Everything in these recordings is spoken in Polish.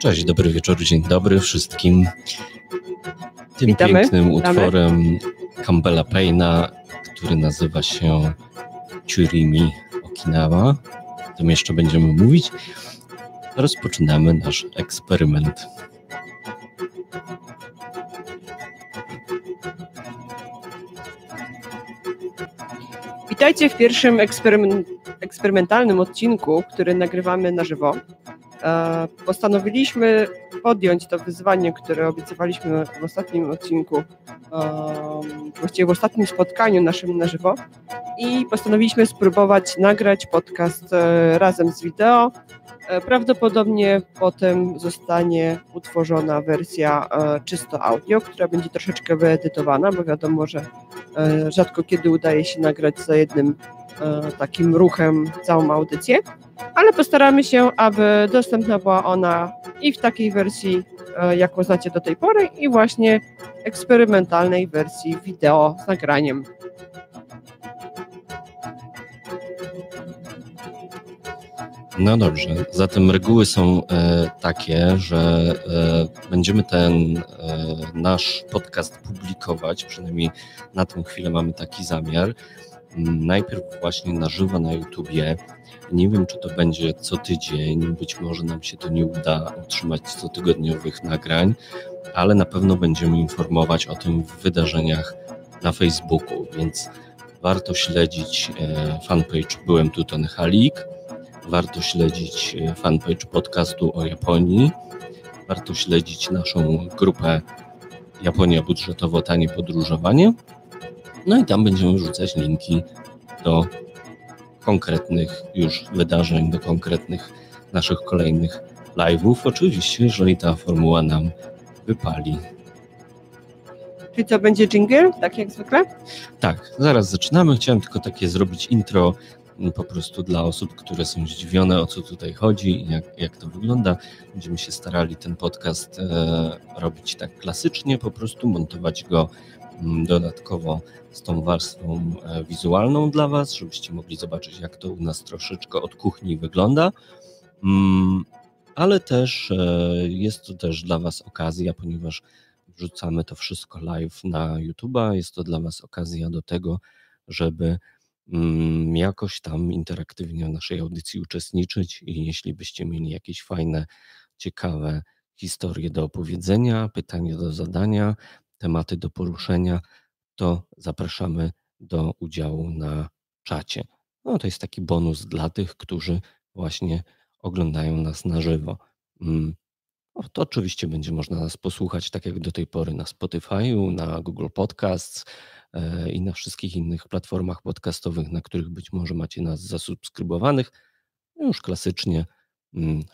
Cześć, dobry wieczór, dzień dobry wszystkim. Tym pięknym utworem Campbella Payne'a, który nazywa się Chirimi Okinawa, o tym jeszcze będziemy mówić, rozpoczynamy nasz eksperyment. Witajcie w pierwszym eksperymentalnym odcinku, który nagrywamy na żywo. Postanowiliśmy podjąć to wyzwanie, które obiecywaliśmy w ostatnim odcinku, właściwie w ostatnim spotkaniu naszym na żywo, i postanowiliśmy spróbować nagrać podcast razem z wideo. Prawdopodobnie potem zostanie utworzona wersja czysto audio, która będzie troszeczkę wyedytowana, bo wiadomo, że rzadko kiedy udaje się nagrać za jednym takim ruchem całą audycję, ale postaramy się, aby dostępna była ona i w takiej wersji, jaką znacie do tej pory, i właśnie eksperymentalnej wersji wideo z nagraniem. No dobrze, zatem reguły są takie, że będziemy ten nasz podcast publikować, przynajmniej na tę chwilę mamy taki zamiar, najpierw właśnie na żywo na YouTubie. Nie wiem, czy to będzie co tydzień, być może nam się to nie uda utrzymać cotygodniowych nagrań, ale na pewno będziemy informować o tym w wydarzeniach na Facebooku, więc warto śledzić fanpage Byłem tu Tony Halik, warto śledzić fanpage podcastu o Japonii, warto śledzić naszą grupę Japonia budżetowo tanie podróżowanie, no i tam będziemy wrzucać linki do konkretnych już wydarzeń, do konkretnych naszych kolejnych live'ów, oczywiście, jeżeli ta formuła nam wypali. Czyli to będzie dżingiel, tak jak zwykle? Tak, zaraz zaczynamy. Chciałem tylko takie zrobić intro po prostu dla osób, które są zdziwione, o co tutaj chodzi, jak to wygląda. Będziemy się starali ten podcast robić tak klasycznie, po prostu montować go dodatkowo z tą warstwą wizualną dla Was, żebyście mogli zobaczyć, jak to u nas troszeczkę od kuchni wygląda, ale też jest to też dla Was okazja, ponieważ wrzucamy to wszystko live na YouTube'a, jest to dla Was okazja do tego, żeby jakoś tam interaktywnie w naszej audycji uczestniczyć i jeśli byście mieli jakieś fajne, ciekawe historie do opowiedzenia, pytania do zadania, tematy do poruszenia, to zapraszamy do udziału na czacie. No to jest taki bonus dla tych, którzy właśnie oglądają nas na żywo. No, to oczywiście będzie można nas posłuchać tak jak do tej pory na Spotify'u, na Google Podcasts i na wszystkich innych platformach podcastowych, na których być może macie nas zasubskrybowanych. No, już klasycznie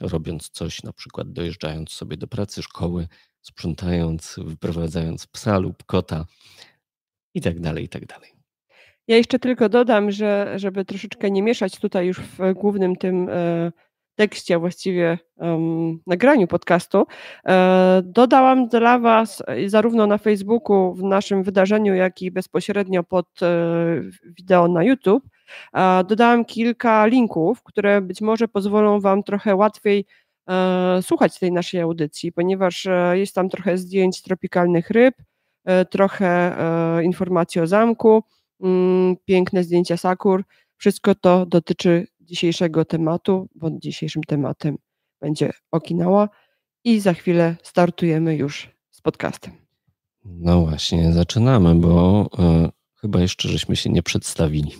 robiąc coś, na przykład dojeżdżając sobie do pracy, szkoły, sprzątając, wyprowadzając psa lub kota i tak dalej, i tak dalej. Ja jeszcze tylko dodam, że żeby troszeczkę nie mieszać tutaj już w głównym tym tekście, a właściwie nagraniu podcastu, dodałam dla Was zarówno na Facebooku w naszym wydarzeniu, jak i bezpośrednio pod wideo na YouTube, dodałam kilka linków, które być może pozwolą Wam trochę łatwiej słuchać tej naszej audycji, ponieważ jest tam trochę zdjęć tropikalnych ryb, trochę informacji o zamku, piękne zdjęcia sakur. Wszystko to dotyczy dzisiejszego tematu, bo dzisiejszym tematem będzie Okinawa i za chwilę startujemy już z podcastem. No właśnie, zaczynamy, bo chyba jeszcze żeśmy się nie przedstawili.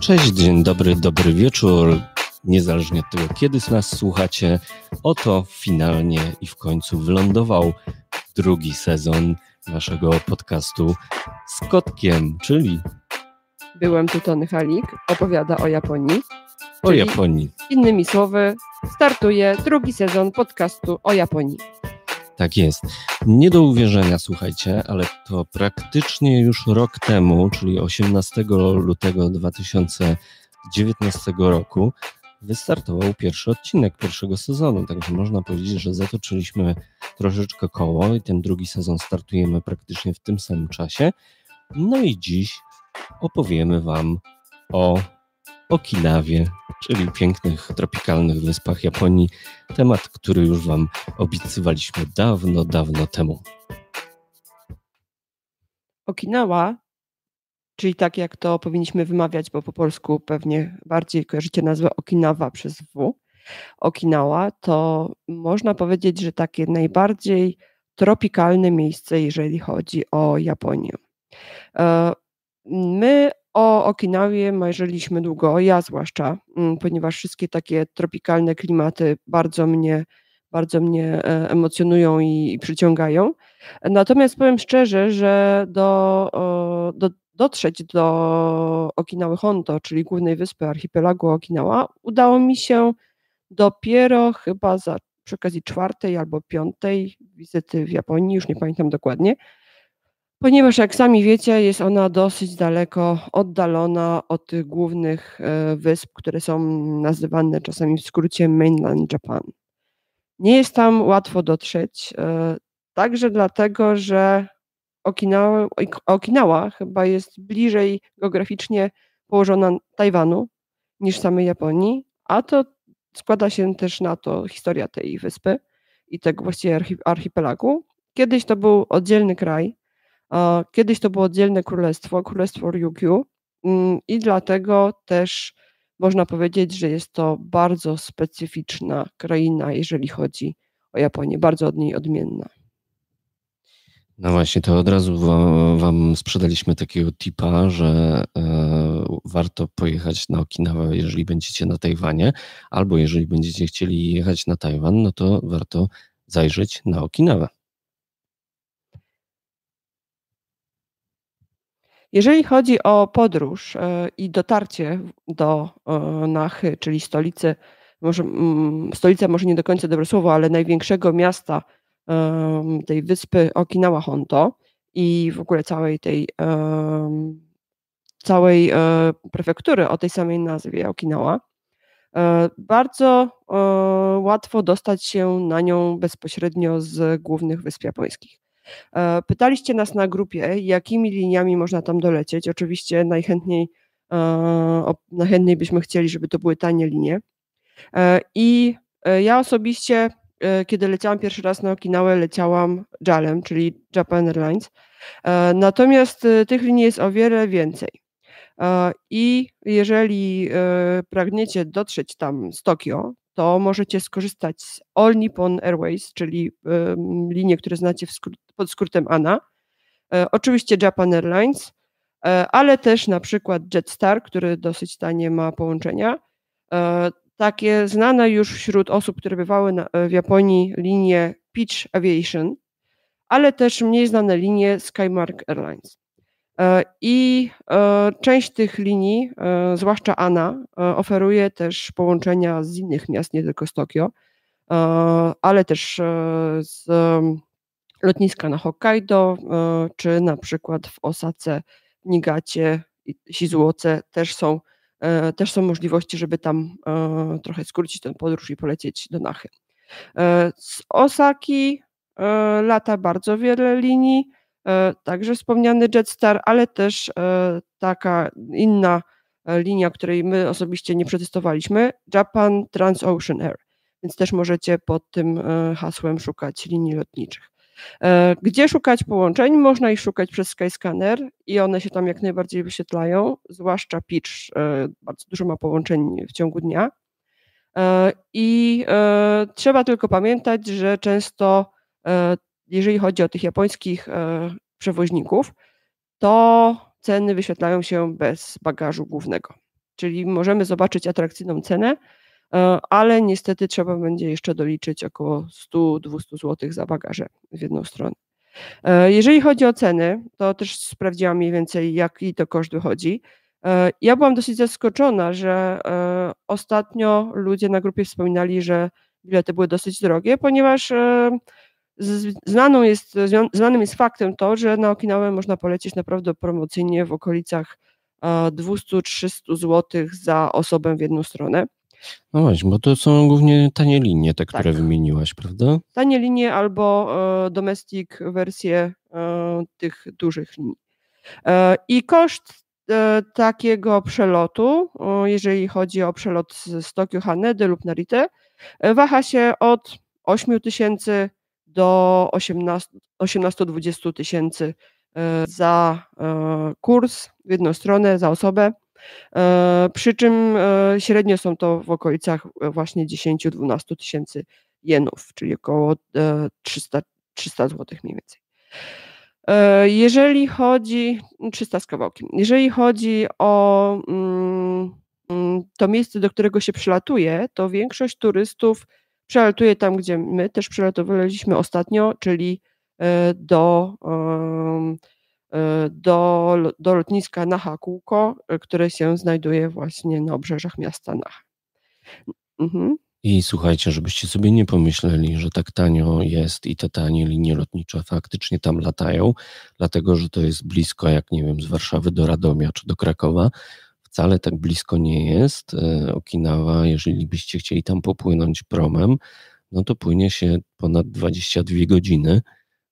Cześć, dzień dobry, dobry wieczór. Niezależnie od tego, kiedy nas słuchacie, oto finalnie i w końcu wylądował drugi sezon naszego podcastu z kotkiem, czyli Byłem tu Tony Halik, opowiada o Japonii. O Japonii. Innymi słowy, startuje drugi sezon podcastu o Japonii. Tak jest. Nie do uwierzenia, słuchajcie, ale to praktycznie już rok temu, czyli 18 lutego 2019 roku, wystartował pierwszy odcinek pierwszego sezonu, także można powiedzieć, że zatoczyliśmy troszeczkę koło i ten drugi sezon startujemy praktycznie w tym samym czasie. No i dziś opowiemy Wam o Okinawie, czyli pięknych tropikalnych wyspach Japonii. Temat, który już Wam obiecywaliśmy dawno, dawno temu. Okinawa, czyli tak jak to powinniśmy wymawiać, bo po polsku pewnie bardziej kojarzycie nazwę Okinawa przez W. Okinawa to można powiedzieć, że takie najbardziej tropikalne miejsce, jeżeli chodzi o Japonię. My o Okinawie marzyliśmy długo, ja zwłaszcza, ponieważ wszystkie takie tropikalne klimaty bardzo mnie emocjonują i przyciągają. Natomiast powiem szczerze, że dotrzeć do Okinawy Honto, czyli głównej wyspy archipelagu Okinawa, udało mi się dopiero chyba przy okazji 4. albo 5. wizyty w Japonii, już nie pamiętam dokładnie, ponieważ jak sami wiecie, jest ona dosyć daleko oddalona od tych głównych wysp, które są nazywane czasami w skrócie Mainland Japan. Nie jest tam łatwo dotrzeć, także dlatego, że Okinawa chyba jest bliżej geograficznie położona Tajwanu niż samej Japonii, a to składa się też na to historia tej wyspy i tego właściwie archipelagu. Kiedyś to był oddzielny kraj, kiedyś to było oddzielne królestwo, królestwo Ryukyu, i dlatego też można powiedzieć, że jest to bardzo specyficzna kraina, jeżeli chodzi o Japonię, bardzo od niej odmienna. No właśnie, to od razu wam sprzedaliśmy takiego tipa, że warto pojechać na Okinawę, jeżeli będziecie na Tajwanie, albo jeżeli będziecie chcieli jechać na Tajwan, no to warto zajrzeć na Okinawę. Jeżeli chodzi o podróż i dotarcie do Nahy, czyli stolicy, stolica może nie do końca dobre słowo, ale największego miasta tej wyspy Okinawa Honto i w ogóle całej prefektury o tej samej nazwie Okinawa, bardzo łatwo dostać się na nią bezpośrednio z głównych wysp japońskich. Pytaliście nas na grupie, jakimi liniami można tam dolecieć. Oczywiście najchętniej byśmy chcieli, żeby to były tanie linie. I ja osobiście, kiedy leciałam pierwszy raz na Okinawę, leciałam JAL-em, czyli Japan Airlines. Natomiast tych linii jest o wiele więcej. I jeżeli pragniecie dotrzeć tam z Tokio, to możecie skorzystać z All Nippon Airways, czyli linie, które znacie pod skrótem ANA. Oczywiście Japan Airlines, ale też na przykład Jetstar, który dosyć tanie ma połączenia. Takie znane już wśród osób, które bywały w Japonii, linie Peach Aviation, ale też mniej znane linie Skymark Airlines. I część tych linii, zwłaszcza ANA, oferuje też połączenia z innych miast, nie tylko z Tokio, ale też z lotniska na Hokkaido, czy na przykład w Osace, Nigacie i Shizuoce też są możliwości, żeby tam trochę skrócić tę podróż i polecieć do Nahy. Z Osaki lata bardzo wiele linii, także wspomniany Jetstar, ale też taka inna linia, której my osobiście nie przetestowaliśmy, Japan Transocean Air, więc też możecie pod tym hasłem szukać linii lotniczych. Gdzie szukać połączeń? Można ich szukać przez Skyscanner i one się tam jak najbardziej wyświetlają, zwłaszcza Peach bardzo dużo ma połączeń w ciągu dnia. I trzeba tylko pamiętać, że często jeżeli chodzi o tych japońskich przewoźników, to ceny wyświetlają się bez bagażu głównego. Czyli możemy zobaczyć atrakcyjną cenę, ale niestety trzeba będzie jeszcze doliczyć około 100-200 zł za bagaże w jedną stronę. Jeżeli chodzi o ceny, to też sprawdziłam mniej więcej, jaki to koszt wychodzi. Ja byłam dosyć zaskoczona, że ostatnio ludzie na grupie wspominali, że bilety były dosyć drogie, ponieważ znanym jest faktem to, że na Okinawę można polecieć naprawdę promocyjnie w okolicach 200-300 zł za osobę w jedną stronę. No właśnie, bo to są głównie tanie linie, te, które wymieniłaś, prawda? Tanie linie albo domestic wersje tych dużych linii. I koszt takiego przelotu, jeżeli chodzi o przelot z Tokio Haneda lub Narite, waha się od 8 tysięcy do 18-20 tysięcy za kurs w jedną stronę, za osobę, przy czym średnio są to w okolicach właśnie 10-12 tysięcy jenów, czyli około 300 zł mniej więcej. Jeżeli chodzi, 300 z kawałkiem, jeżeli chodzi o to miejsce, do którego się przelatuje, to większość turystów przelatuje tam, gdzie my też przelatowaliśmy ostatnio, czyli do lotniska Naha-Kółko, które się znajduje właśnie na obrzeżach miasta Naha. Mhm. I słuchajcie, żebyście sobie nie pomyśleli, że tak tanio jest i te tanie linie lotnicze faktycznie tam latają, dlatego że to jest blisko, jak nie wiem, z Warszawy do Radomia czy do Krakowa. Wcale tak blisko nie jest. Okinawa, jeżeli byście chcieli tam popłynąć promem, no to płynie się ponad 22 godziny.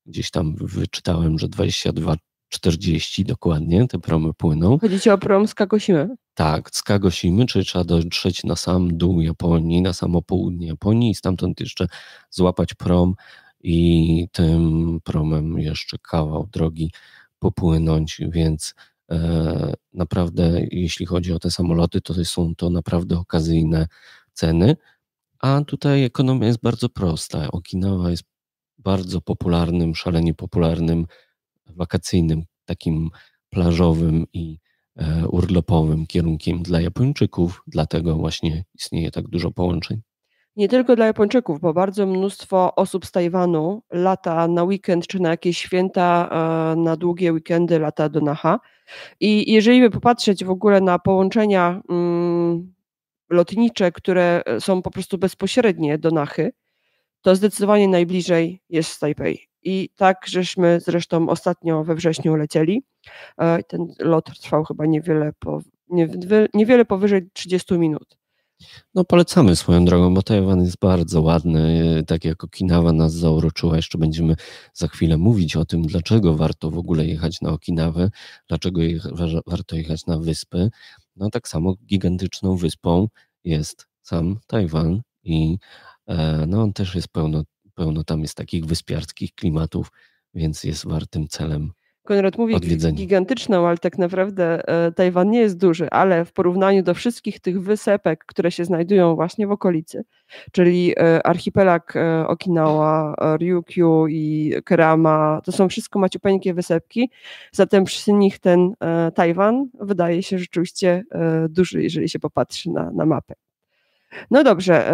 Gdzieś tam wyczytałem, że 22:40 dokładnie te promy płyną. Chodzicie o prom z Kagoshimy? Tak, z Kagoshimy, czyli trzeba dotrzeć na sam dół Japonii, na samo południe Japonii i stamtąd jeszcze złapać prom i tym promem jeszcze kawał drogi popłynąć, więc naprawdę jeśli chodzi o te samoloty, to są to naprawdę okazyjne ceny, a tutaj ekonomia jest bardzo prosta. Okinawa jest bardzo popularnym, szalenie popularnym, wakacyjnym, takim plażowym i urlopowym kierunkiem dla Japończyków, dlatego właśnie istnieje tak dużo połączeń. Nie tylko dla Japończyków, bo bardzo mnóstwo osób z Tajwanu lata na weekend czy na jakieś święta, na długie weekendy lata do Naha. I jeżeli by popatrzeć w ogóle na połączenia lotnicze, które są po prostu bezpośrednie do Nahy, to zdecydowanie najbliżej jest Tajpej. I tak żeśmy zresztą ostatnio we wrześniu lecieli. Ten lot trwał chyba niewiele powyżej 30 minut. No polecamy swoją drogą, bo Tajwan jest bardzo ładny, tak jak Okinawa nas zauroczyła, jeszcze będziemy za chwilę mówić o tym, dlaczego warto w ogóle jechać na Okinawę, dlaczego warto jechać na wyspy. No tak samo gigantyczną wyspą jest sam Tajwan i no on też jest pełno tam jest takich wyspiarskich klimatów, więc jest wartym celem. Konrad mówi gigantyczną, ale tak naprawdę Tajwan nie jest duży, ale w porównaniu do wszystkich tych wysepek, które się znajdują właśnie w okolicy, czyli archipelag Okinawa, Ryukyu i Kerama, to są wszystko maciupeńkie wysepki, zatem przy nich ten Tajwan wydaje się rzeczywiście duży, jeżeli się popatrzy na mapę. No dobrze,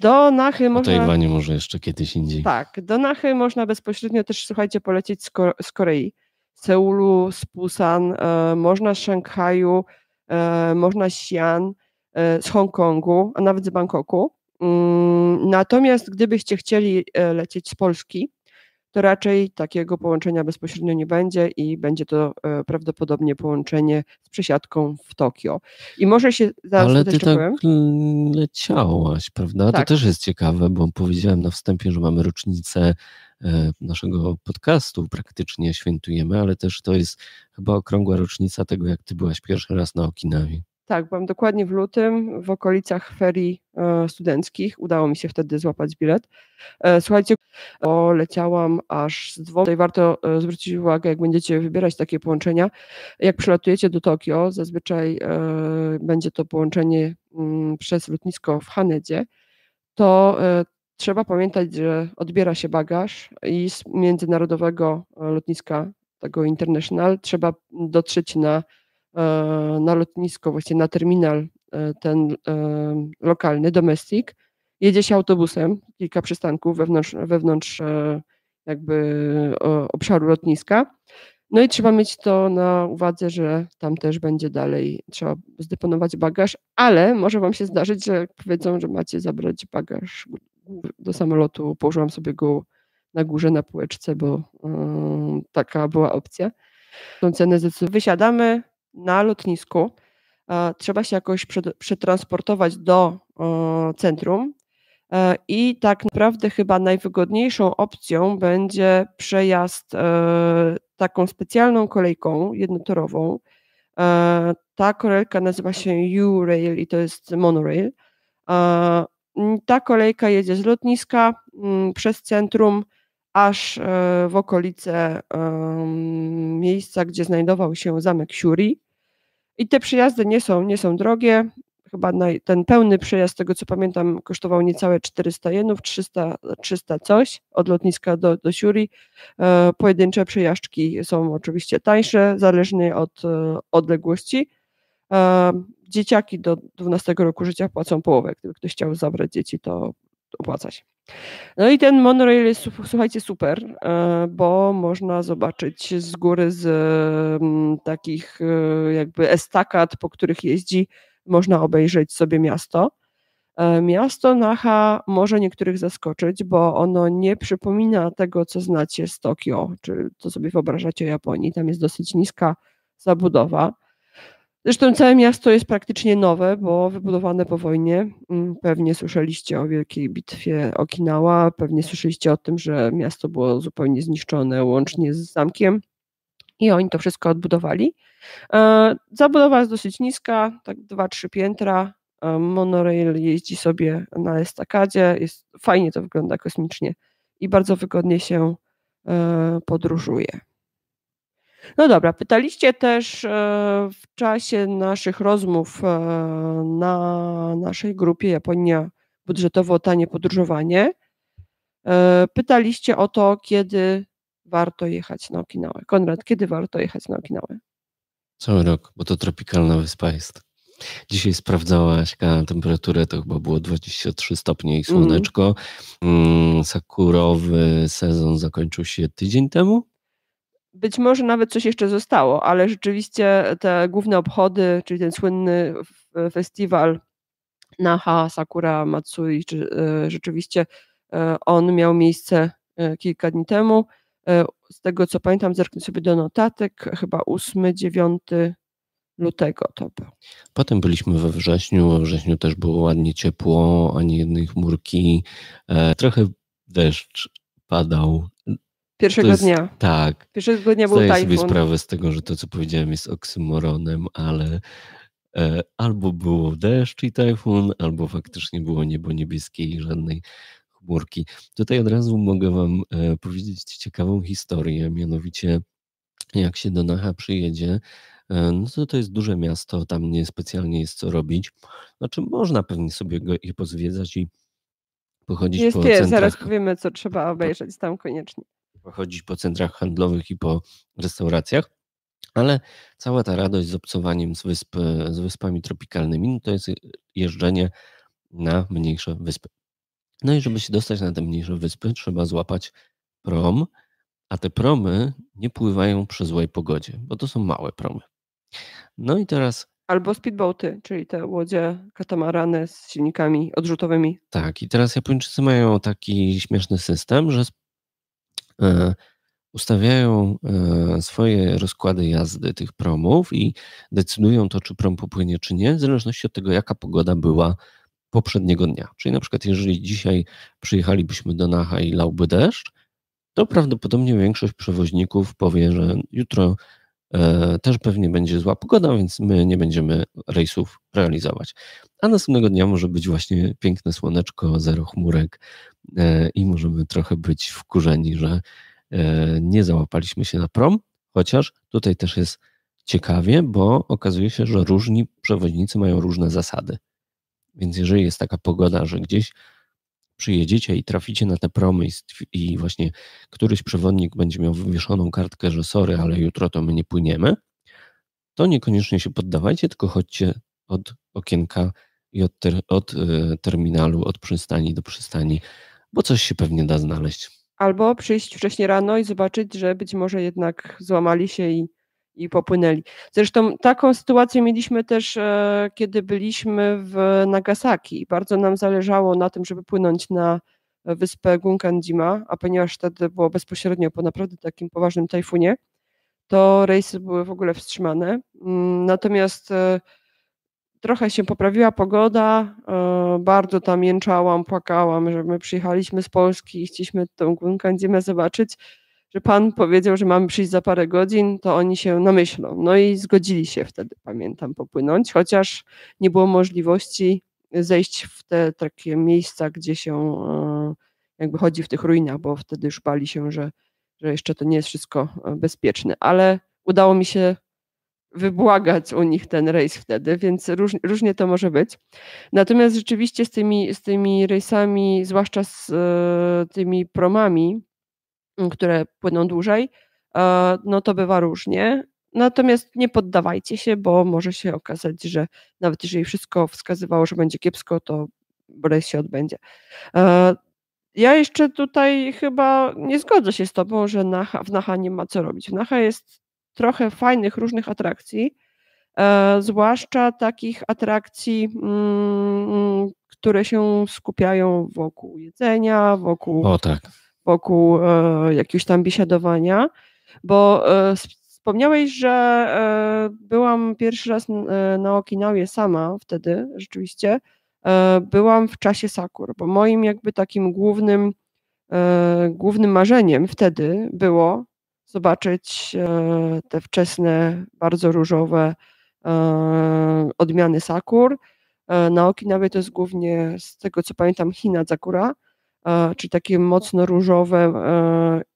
do Nahy można... O Tajwanie może jeszcze kiedyś indziej. Tak, do Nahy można bezpośrednio też, słuchajcie, polecieć z Korei. Z Seulu, z Busan, można z Szanghaju, można z Xi'an, z Hongkongu, a nawet z Bangkoku. Natomiast gdybyście chcieli lecieć z Polski, to raczej takiego połączenia bezpośrednio nie będzie i będzie to prawdopodobnie połączenie z przesiadką w Tokio. I może się zaraz ale ty tak leciałaś, prawda? Tak. To też jest ciekawe, bo powiedziałem na wstępie, że mamy rocznicę naszego podcastu, praktycznie świętujemy, ale też to jest chyba okrągła rocznica tego, jak ty byłaś pierwszy raz na Okinawie. Tak, byłam dokładnie w lutym, w okolicach ferii studenckich. Udało mi się wtedy złapać bilet. Słuchajcie, leciałam aż z dwoma. Tutaj warto zwrócić uwagę, jak będziecie wybierać takie połączenia. Jak przylatujecie do Tokio, zazwyczaj będzie to połączenie przez lotnisko w Hanedzie, to trzeba pamiętać, że odbiera się bagaż i z międzynarodowego lotniska, tego International, trzeba dotrzeć na lotnisko, właśnie na terminal ten lokalny, domestic, jedzie się autobusem, kilka przystanków wewnątrz jakby obszaru lotniska, no i trzeba mieć to na uwadze, że tam też będzie dalej, trzeba zdeponować bagaż, ale może wam się zdarzyć, że powiedzą, że macie zabrać bagaż do samolotu, położyłam sobie go na górze na półeczce, bo taka była opcja. Tą cenę zdecydowanie wysiadamy na lotnisku, trzeba się jakoś przetransportować do centrum i tak naprawdę chyba najwygodniejszą opcją będzie przejazd taką specjalną kolejką jednotorową. Ta kolejka nazywa się U-Rail i to jest monorail. Ta kolejka jedzie z lotniska przez centrum aż w okolice miejsca, gdzie znajdował się zamek Shuri. I te przejazdy nie są drogie. Chyba ten pełny przejazd, z tego co pamiętam, kosztował niecałe 400 jenów, 300 coś od lotniska do Shuri. Pojedyncze przejażdżki są oczywiście tańsze, zależnie od odległości. Dzieciaki do 12 roku życia płacą połowę. Gdyby ktoś chciał zabrać dzieci, to opłaca się. No i ten monorail jest, słuchajcie, super, bo można zobaczyć z góry z takich jakby estakad, po których jeździ, można obejrzeć sobie miasto. Miasto Naha może niektórych zaskoczyć, bo ono nie przypomina tego, co znacie z Tokio, czy co sobie wyobrażacie o Japonii. Tam jest dosyć niska zabudowa. Zresztą całe miasto jest praktycznie nowe, bo wybudowane po wojnie. Pewnie słyszeliście o wielkiej bitwie Okinawa, pewnie słyszeliście o tym, że miasto było zupełnie zniszczone łącznie z zamkiem i oni to wszystko odbudowali. Zabudowa jest dosyć niska, tak 2-3 piętra, monorail jeździ sobie na estakadzie, fajnie to wygląda kosmicznie i bardzo wygodnie się podróżuje. No dobra, pytaliście też w czasie naszych rozmów na naszej grupie Japonia budżetowo tanie podróżowanie. Pytaliście o to, kiedy warto jechać na Okinawę. Konrad, kiedy warto jechać na Okinawę? Cały rok, bo to tropikalna wyspa jest. Dzisiaj sprawdzała Aśka temperaturę, to chyba było 23 stopnie i słoneczko. Sakurowy sezon zakończył się tydzień temu. Być może nawet coś jeszcze zostało, ale rzeczywiście te główne obchody, czyli ten słynny festiwal Naha, Sakura, Matsui, rzeczywiście on miał miejsce kilka dni temu. Z tego co pamiętam, zerknę sobie do notatek, chyba 8-9 lutego to był. Potem byliśmy we wrześniu, też było ładnie ciepło, ani jednej chmurki, trochę deszcz padał. Pierwszego dnia. Tak. Pierwszego dnia był tajfun. Zdaję sobie sprawę z tego, że to, co powiedziałem, jest oksymoronem, ale albo było deszcz i tajfun, albo faktycznie było niebo niebieskie i żadnej chmurki. Tutaj od razu mogę wam powiedzieć ciekawą historię, mianowicie jak się do Naha przyjedzie, no to jest duże miasto, tam nie specjalnie jest co robić. Znaczy można pewnie sobie je pozwiedzać i pochodzić po centrach. Zaraz powiemy, co trzeba obejrzeć tam koniecznie. Pochodzić po centrach handlowych i po restauracjach, ale cała ta radość z obcowaniem z wyspami tropikalnymi to jest jeżdżenie na mniejsze wyspy. No i żeby się dostać na te mniejsze wyspy, trzeba złapać prom, a te promy nie pływają przy złej pogodzie, bo to są małe promy. No i teraz... Albo speedboaty, czyli te łodzie, katamarany z silnikami odrzutowymi. Tak, i teraz Japończycy mają taki śmieszny system, że ustawiają swoje rozkłady jazdy tych promów i decydują to, czy prom popłynie, czy nie, w zależności od tego, jaka pogoda była poprzedniego dnia. Czyli na przykład jeżeli dzisiaj przyjechalibyśmy do Naha i lałby deszcz, to prawdopodobnie większość przewoźników powie, że jutro też pewnie będzie zła pogoda, więc my nie będziemy rejsów realizować. A następnego dnia może być właśnie piękne słoneczko, zero chmurek i możemy trochę być wkurzeni, że nie załapaliśmy się na prom, chociaż tutaj też jest ciekawie, bo okazuje się, że różni przewoźnicy mają różne zasady. Więc jeżeli jest taka pogoda, że gdzieś przyjedziecie i traficie na te promy i właśnie któryś przewodnik będzie miał wywieszoną kartkę, że sorry, ale jutro to my nie płyniemy, to niekoniecznie się poddawajcie, tylko chodźcie od okienka i od terminalu, od przystani do przystani, bo coś się pewnie da znaleźć. Albo przyjść wcześniej rano i zobaczyć, że być może jednak złamali się i popłynęli. Zresztą taką sytuację mieliśmy też, kiedy byliśmy w Nagasaki. Bardzo nam zależało na tym, żeby płynąć na wyspę Gunkanjima, a ponieważ wtedy było bezpośrednio po naprawdę takim poważnym tajfunie, to rejsy były w ogóle wstrzymane. Natomiast Trochę się poprawiła pogoda, bardzo tam jęczałam, płakałam, że my przyjechaliśmy z Polski i chcieliśmy tą Gunkanjimę zobaczyć, że pan powiedział, że mamy przyjść za parę godzin, to oni się namyślą. No i zgodzili się wtedy, pamiętam, popłynąć, chociaż nie było możliwości zejść w te takie miejsca, gdzie się jakby chodzi w tych ruinach, bo wtedy już bali się, że jeszcze to nie jest wszystko bezpieczne, ale udało mi się wybłagać u nich ten rejs wtedy, więc różnie to może być. Natomiast rzeczywiście z tymi rejsami, zwłaszcza z tymi promami, które płyną dłużej, no to bywa różnie. Natomiast nie poddawajcie się, bo może się okazać, że nawet jeżeli wszystko wskazywało, że będzie kiepsko, to rejs się odbędzie. Ja jeszcze tutaj chyba nie zgodzę się z tobą, że w Naha nie ma co robić. W Naha jest trochę fajnych, różnych atrakcji, zwłaszcza takich atrakcji, które się skupiają wokół jedzenia, wokół jakiegoś tam biesiadowania, bo wspomniałeś, że byłam pierwszy raz na Okinawie sama wtedy, rzeczywiście, byłam w czasie sakur, bo moim jakby takim głównym marzeniem wtedy było zobaczyć te wczesne, bardzo różowe odmiany sakur. Na Okinawie to jest głównie, z tego co pamiętam, Hinazakura, czyli takie mocno różowe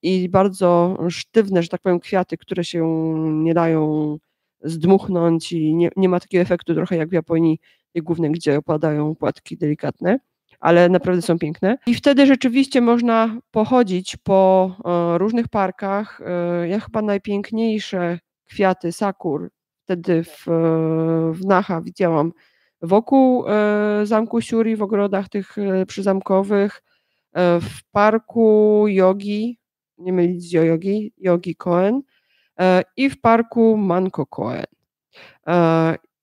i bardzo sztywne, że tak powiem, kwiaty, które się nie dają zdmuchnąć i nie ma takiego efektu trochę jak w Japonii, główne, gdzie opadają płatki delikatne, ale naprawdę są piękne. I wtedy rzeczywiście można pochodzić po różnych parkach. Ja chyba najpiękniejsze kwiaty sakur wtedy w Naha widziałam wokół zamku Shuri, w ogrodach tych przyzamkowych, w parku Yogi, nie mylić z Yogi Kōen i w parku Manko Kōen.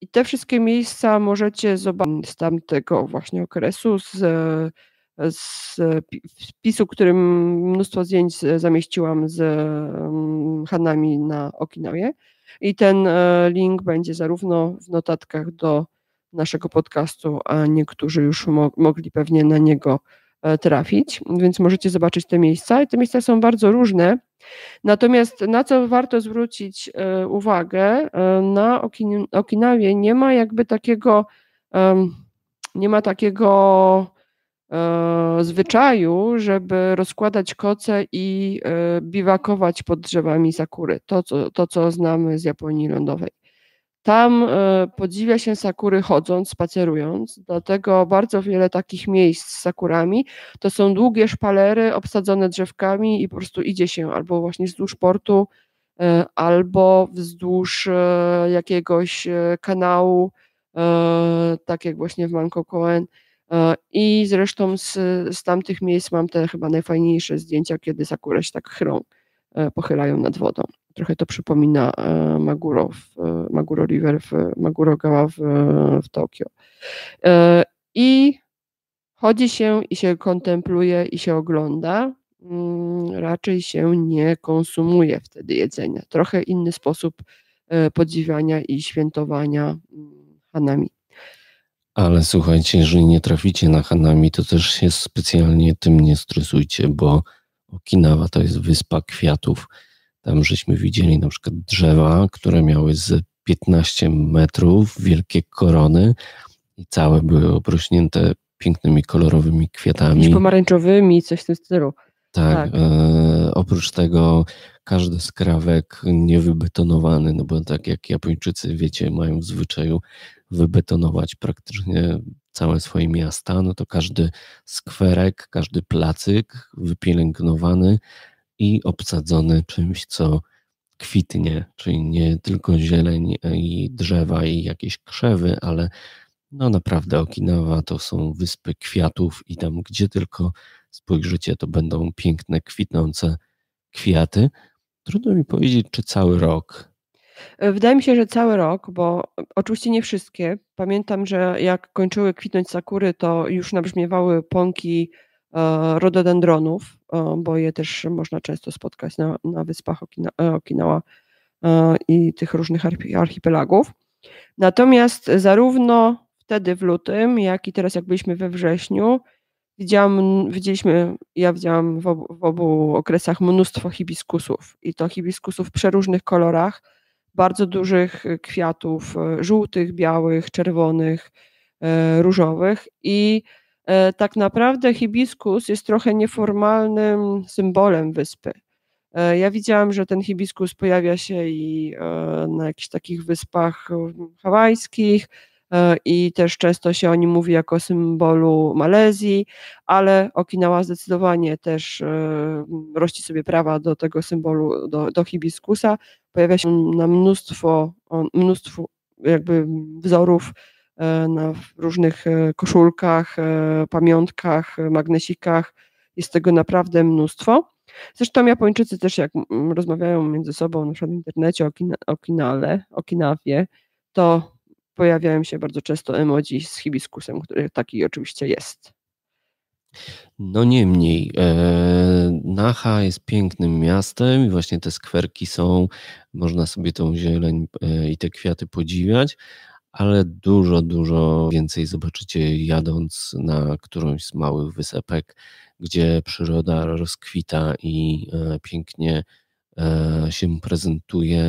I te wszystkie miejsca możecie zobaczyć z tamtego właśnie okresu, z wpisu, którym mnóstwo zdjęć zamieściłam z Hanami na Okinawie. I ten link będzie zarówno w notatkach do naszego podcastu, a niektórzy już mogli pewnie na niego trafić, więc możecie zobaczyć te miejsca. I te miejsca są bardzo różne. Natomiast na co warto zwrócić uwagę, na Okinawie nie ma jakby takiego, zwyczaju, żeby rozkładać koce i biwakować pod drzewami sakury, to co znamy z Japonii lądowej. Tam podziwia się sakury chodząc, spacerując, dlatego bardzo wiele takich miejsc z sakurami to są długie szpalery obsadzone drzewkami i po prostu idzie się albo właśnie wzdłuż portu, albo wzdłuż jakiegoś kanału, tak jak właśnie w Manko Kōen. I zresztą z tamtych miejsc mam te chyba najfajniejsze zdjęcia, kiedy sakury się tak pochylają nad wodą. Trochę to przypomina Maguro River, Magurogawa w Tokio. I chodzi się i się kontempluje i się ogląda. Raczej się nie konsumuje wtedy jedzenia. Trochę inny sposób podziwiania i świętowania hanami. Ale słuchajcie, jeżeli nie traficie na hanami, to też się specjalnie tym nie stresujcie, bo Okinawa to jest wyspa kwiatów. Tam żeśmy widzieli na przykład drzewa, które miały z 15 metrów wielkie korony i całe były obrośnięte pięknymi, kolorowymi kwiatami. Jakieś pomarańczowymi, coś w tym stylu. Tak. Oprócz tego każdy skrawek niewybetonowany, no bo tak jak Japończycy, wiecie, mają w zwyczaju wybetonować praktycznie całe swoje miasta, no to każdy skwerek, każdy placyk wypielęgnowany i obsadzony czymś, co kwitnie, czyli nie tylko zieleń i drzewa i jakieś krzewy, ale no naprawdę Okinawa to są wyspy kwiatów i tam gdzie tylko spojrzycie, to będą piękne, kwitnące kwiaty. Trudno mi powiedzieć, czy cały rok. Wydaje mi się, że cały rok, bo oczywiście nie wszystkie. Pamiętam, że jak kończyły kwitnąć sakury, to już nabrzmiewały pąki rododendronów, bo je też można często spotkać na wyspach Okinawa i tych różnych archipelagów. Natomiast zarówno wtedy w lutym, jak i teraz, jak byliśmy we wrześniu, widziałam w obu okresach mnóstwo hibiskusów i to hibiskusów w przeróżnych kolorach, bardzo dużych kwiatów, żółtych, białych, czerwonych, różowych i tak naprawdę hibiskus jest trochę nieformalnym symbolem wyspy. Ja widziałam, że ten hibiskus pojawia się i na jakichś takich wyspach hawajskich i też często się o nim mówi jako symbolu Malezji, ale Okinawa zdecydowanie też rości sobie prawa do tego symbolu, do hibiskusa. Pojawia się na mnóstwo jakby wzorów na różnych koszulkach, pamiątkach, magnesikach. Jest tego naprawdę mnóstwo. Zresztą Japończycy też jak rozmawiają między sobą na przykład w internecie o Okinawie, to pojawiają się bardzo często emoji z hibiskusem, który taki oczywiście jest. No niemniej, Naha jest pięknym miastem i właśnie te skwerki są, można sobie tą zieleń i te kwiaty podziwiać, ale dużo więcej zobaczycie jadąc na którąś z małych wysepek, gdzie przyroda rozkwita i pięknie się prezentuje,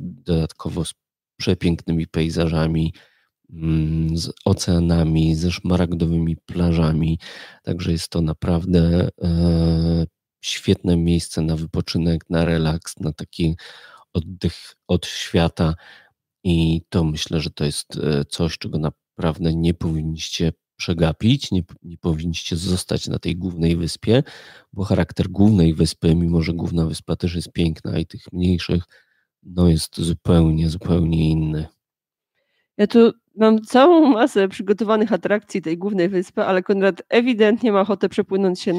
dodatkowo z przepięknymi pejzażami, z oceanami, ze szmaragdowymi plażami. Także jest to naprawdę świetne miejsce na wypoczynek, na relaks, na taki oddech od świata i to myślę, że to jest coś, czego naprawdę nie powinniście przegapić, nie powinniście zostać na tej głównej wyspie, bo charakter głównej wyspy, mimo że główna wyspa też jest piękna i tych mniejszych, no jest zupełnie inny. Ja tu mam całą masę przygotowanych atrakcji tej głównej wyspy, ale Konrad ewidentnie ma ochotę przepłynąć się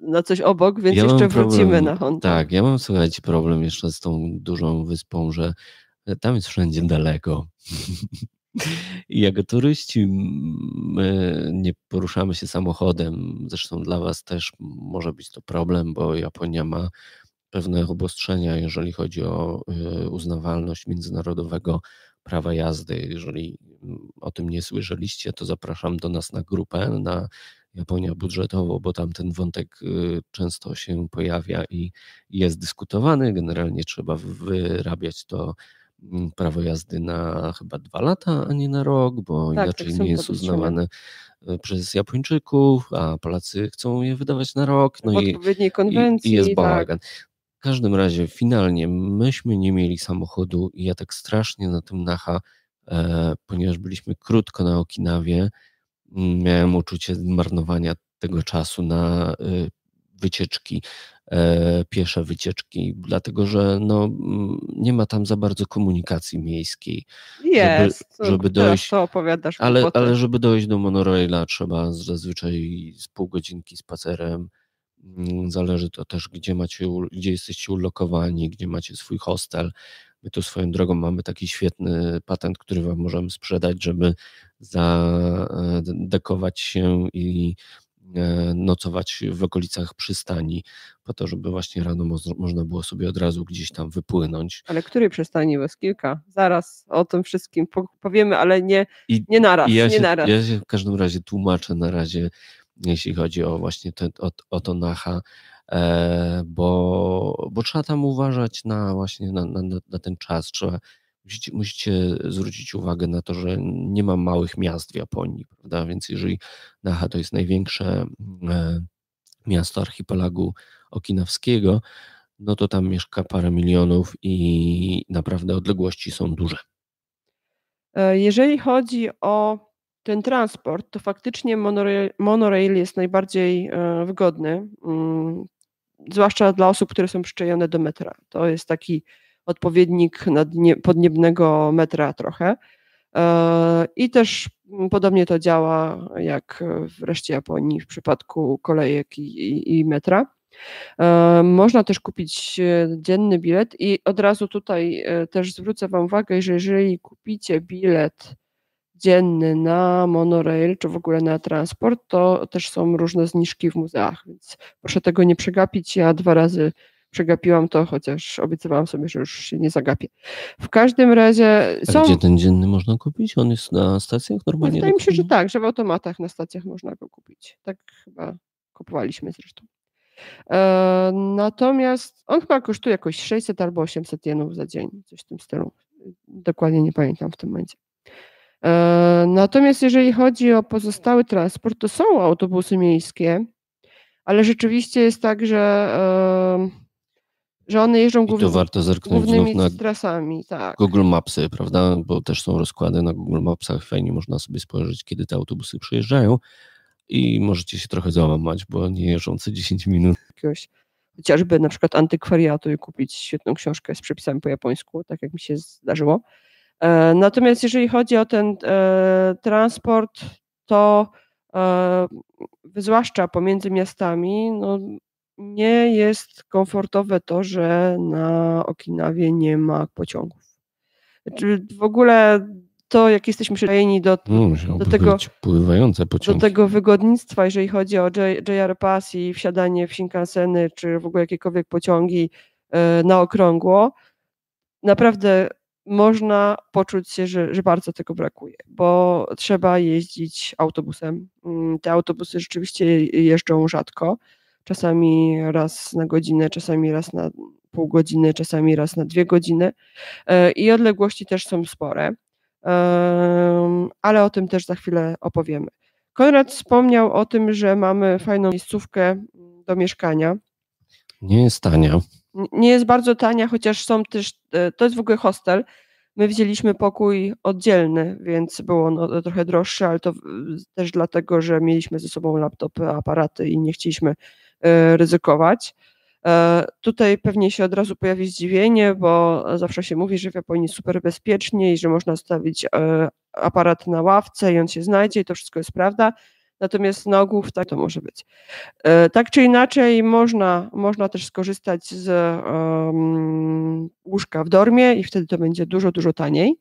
na coś obok, więc jeszcze wrócimy na Hondę. Tak, ja mam, słuchajcie, problem jeszcze z tą dużą wyspą, że tam jest wszędzie daleko. I jako turyści my nie poruszamy się samochodem. Zresztą dla was też może być to problem, bo Japonia ma pewne obostrzenia, jeżeli chodzi o uznawalność międzynarodowego prawa jazdy. Jeżeli o tym nie słyszeliście, to zapraszam do nas na grupę, na Japonię budżetową, bo tam ten wątek często się pojawia i jest dyskutowany. Generalnie trzeba wyrabiać to prawo jazdy na chyba 2 lata, a nie na rok, bo tak, inaczej nie jest uznawane przez Japończyków, a Polacy chcą je wydawać na rok. No i jest bałagan. Tak. W każdym razie finalnie myśmy nie mieli samochodu i ja tak strasznie na tym nacha, ponieważ byliśmy krótko na Okinawie, miałem uczucie marnowania tego czasu na wycieczki, piesze wycieczki, dlatego że no, nie ma tam za bardzo komunikacji miejskiej. Jest, żeby dojść, to opowiadasz. Ale żeby dojść do monoraila trzeba zazwyczaj z pół godzinki spacerem. Zależy to też, gdzie jesteście ulokowani, gdzie macie swój hostel. My tu swoją drogą mamy taki świetny patent, który wam możemy sprzedać, żeby zadekować się i nocować w okolicach przystani, po to, żeby właśnie rano można było sobie od razu gdzieś tam wypłynąć. Ale której przystani? Bo jest kilka. Zaraz o tym wszystkim powiemy, ale nie naraz. Ja się w każdym razie tłumaczę na razie, jeśli chodzi o właśnie to Naha, bo trzeba tam uważać na ten czas. Musicie zwrócić uwagę na to, że nie ma małych miast w Japonii, prawda? Więc jeżeli Naha to jest największe miasto archipelagu okinawskiego, no to tam mieszka parę milionów i naprawdę odległości są duże. Jeżeli chodzi o ten transport, to faktycznie monorail jest najbardziej wygodny, zwłaszcza dla osób, które są przyczajone do metra. To jest taki odpowiednik podniebnego metra trochę i też podobnie to działa jak w reszcie Japonii w przypadku kolejek i metra. Można też kupić dzienny bilet i od razu tutaj też zwrócę wam uwagę, że jeżeli kupicie bilet dzienny na monorail czy w ogóle na transport, to też są różne zniżki w muzeach, więc proszę tego nie przegapić. Ja 2 razy Przegapiłam to, chociaż obiecywałam sobie, że już się nie zagapię. W każdym razie są... A gdzie ten dzienny można kupić? On jest na stacjach normalnie? Wydaje mi się, że tak, że w automatach na stacjach można go kupić. Tak chyba kupowaliśmy zresztą. Natomiast on chyba kosztuje jakoś 600 albo 800 jenów za dzień, coś w tym stylu. Dokładnie nie pamiętam w tym momencie. Natomiast jeżeli chodzi o pozostały transport, to są autobusy miejskie, ale rzeczywiście jest tak, że one jeżdżą głównymi trasami. Tak. Google Mapsy, prawda? Bo też są rozkłady na Google Mapsach. Fajnie można sobie spojrzeć, kiedy te autobusy przyjeżdżają i możecie się trochę załamać, bo nie jeżdżą co 10 minut. Jakiegoś, chociażby na przykład antykwariatu i kupić świetną książkę z przepisami po japońsku, tak jak mi się zdarzyło. Natomiast jeżeli chodzi o ten transport, to zwłaszcza pomiędzy miastami, no, nie jest komfortowe to, że na Okinawie nie ma pociągów. Znaczy, w ogóle to, jak jesteśmy przyzwyczajeni do tego wygodnictwa, jeżeli chodzi o JR Pass i wsiadanie w Shinkanseny, czy w ogóle jakiekolwiek pociągi na okrągło, naprawdę można poczuć się, że bardzo tego brakuje, bo trzeba jeździć autobusem. Te autobusy rzeczywiście jeżdżą rzadko. Czasami raz na godzinę, czasami raz na pół godziny, czasami raz na 2 godziny. I odległości też są spore, ale o tym też za chwilę opowiemy. Konrad wspomniał o tym, że mamy fajną miejscówkę do mieszkania. Nie jest tania. Nie jest bardzo tania, chociaż są też, to jest w ogóle hostel. My wzięliśmy pokój oddzielny, więc było on trochę droższy, ale to też dlatego, że mieliśmy ze sobą laptopy, aparaty i nie chcieliśmy ryzykować. Tutaj pewnie się od razu pojawi zdziwienie, bo zawsze się mówi, że w Japonii super bezpiecznie i że można zostawić aparat na ławce i on się znajdzie i to wszystko jest prawda. Natomiast na ogół tak to może być. Tak czy inaczej można też skorzystać z łóżka w dormie i wtedy to będzie dużo, dużo taniej.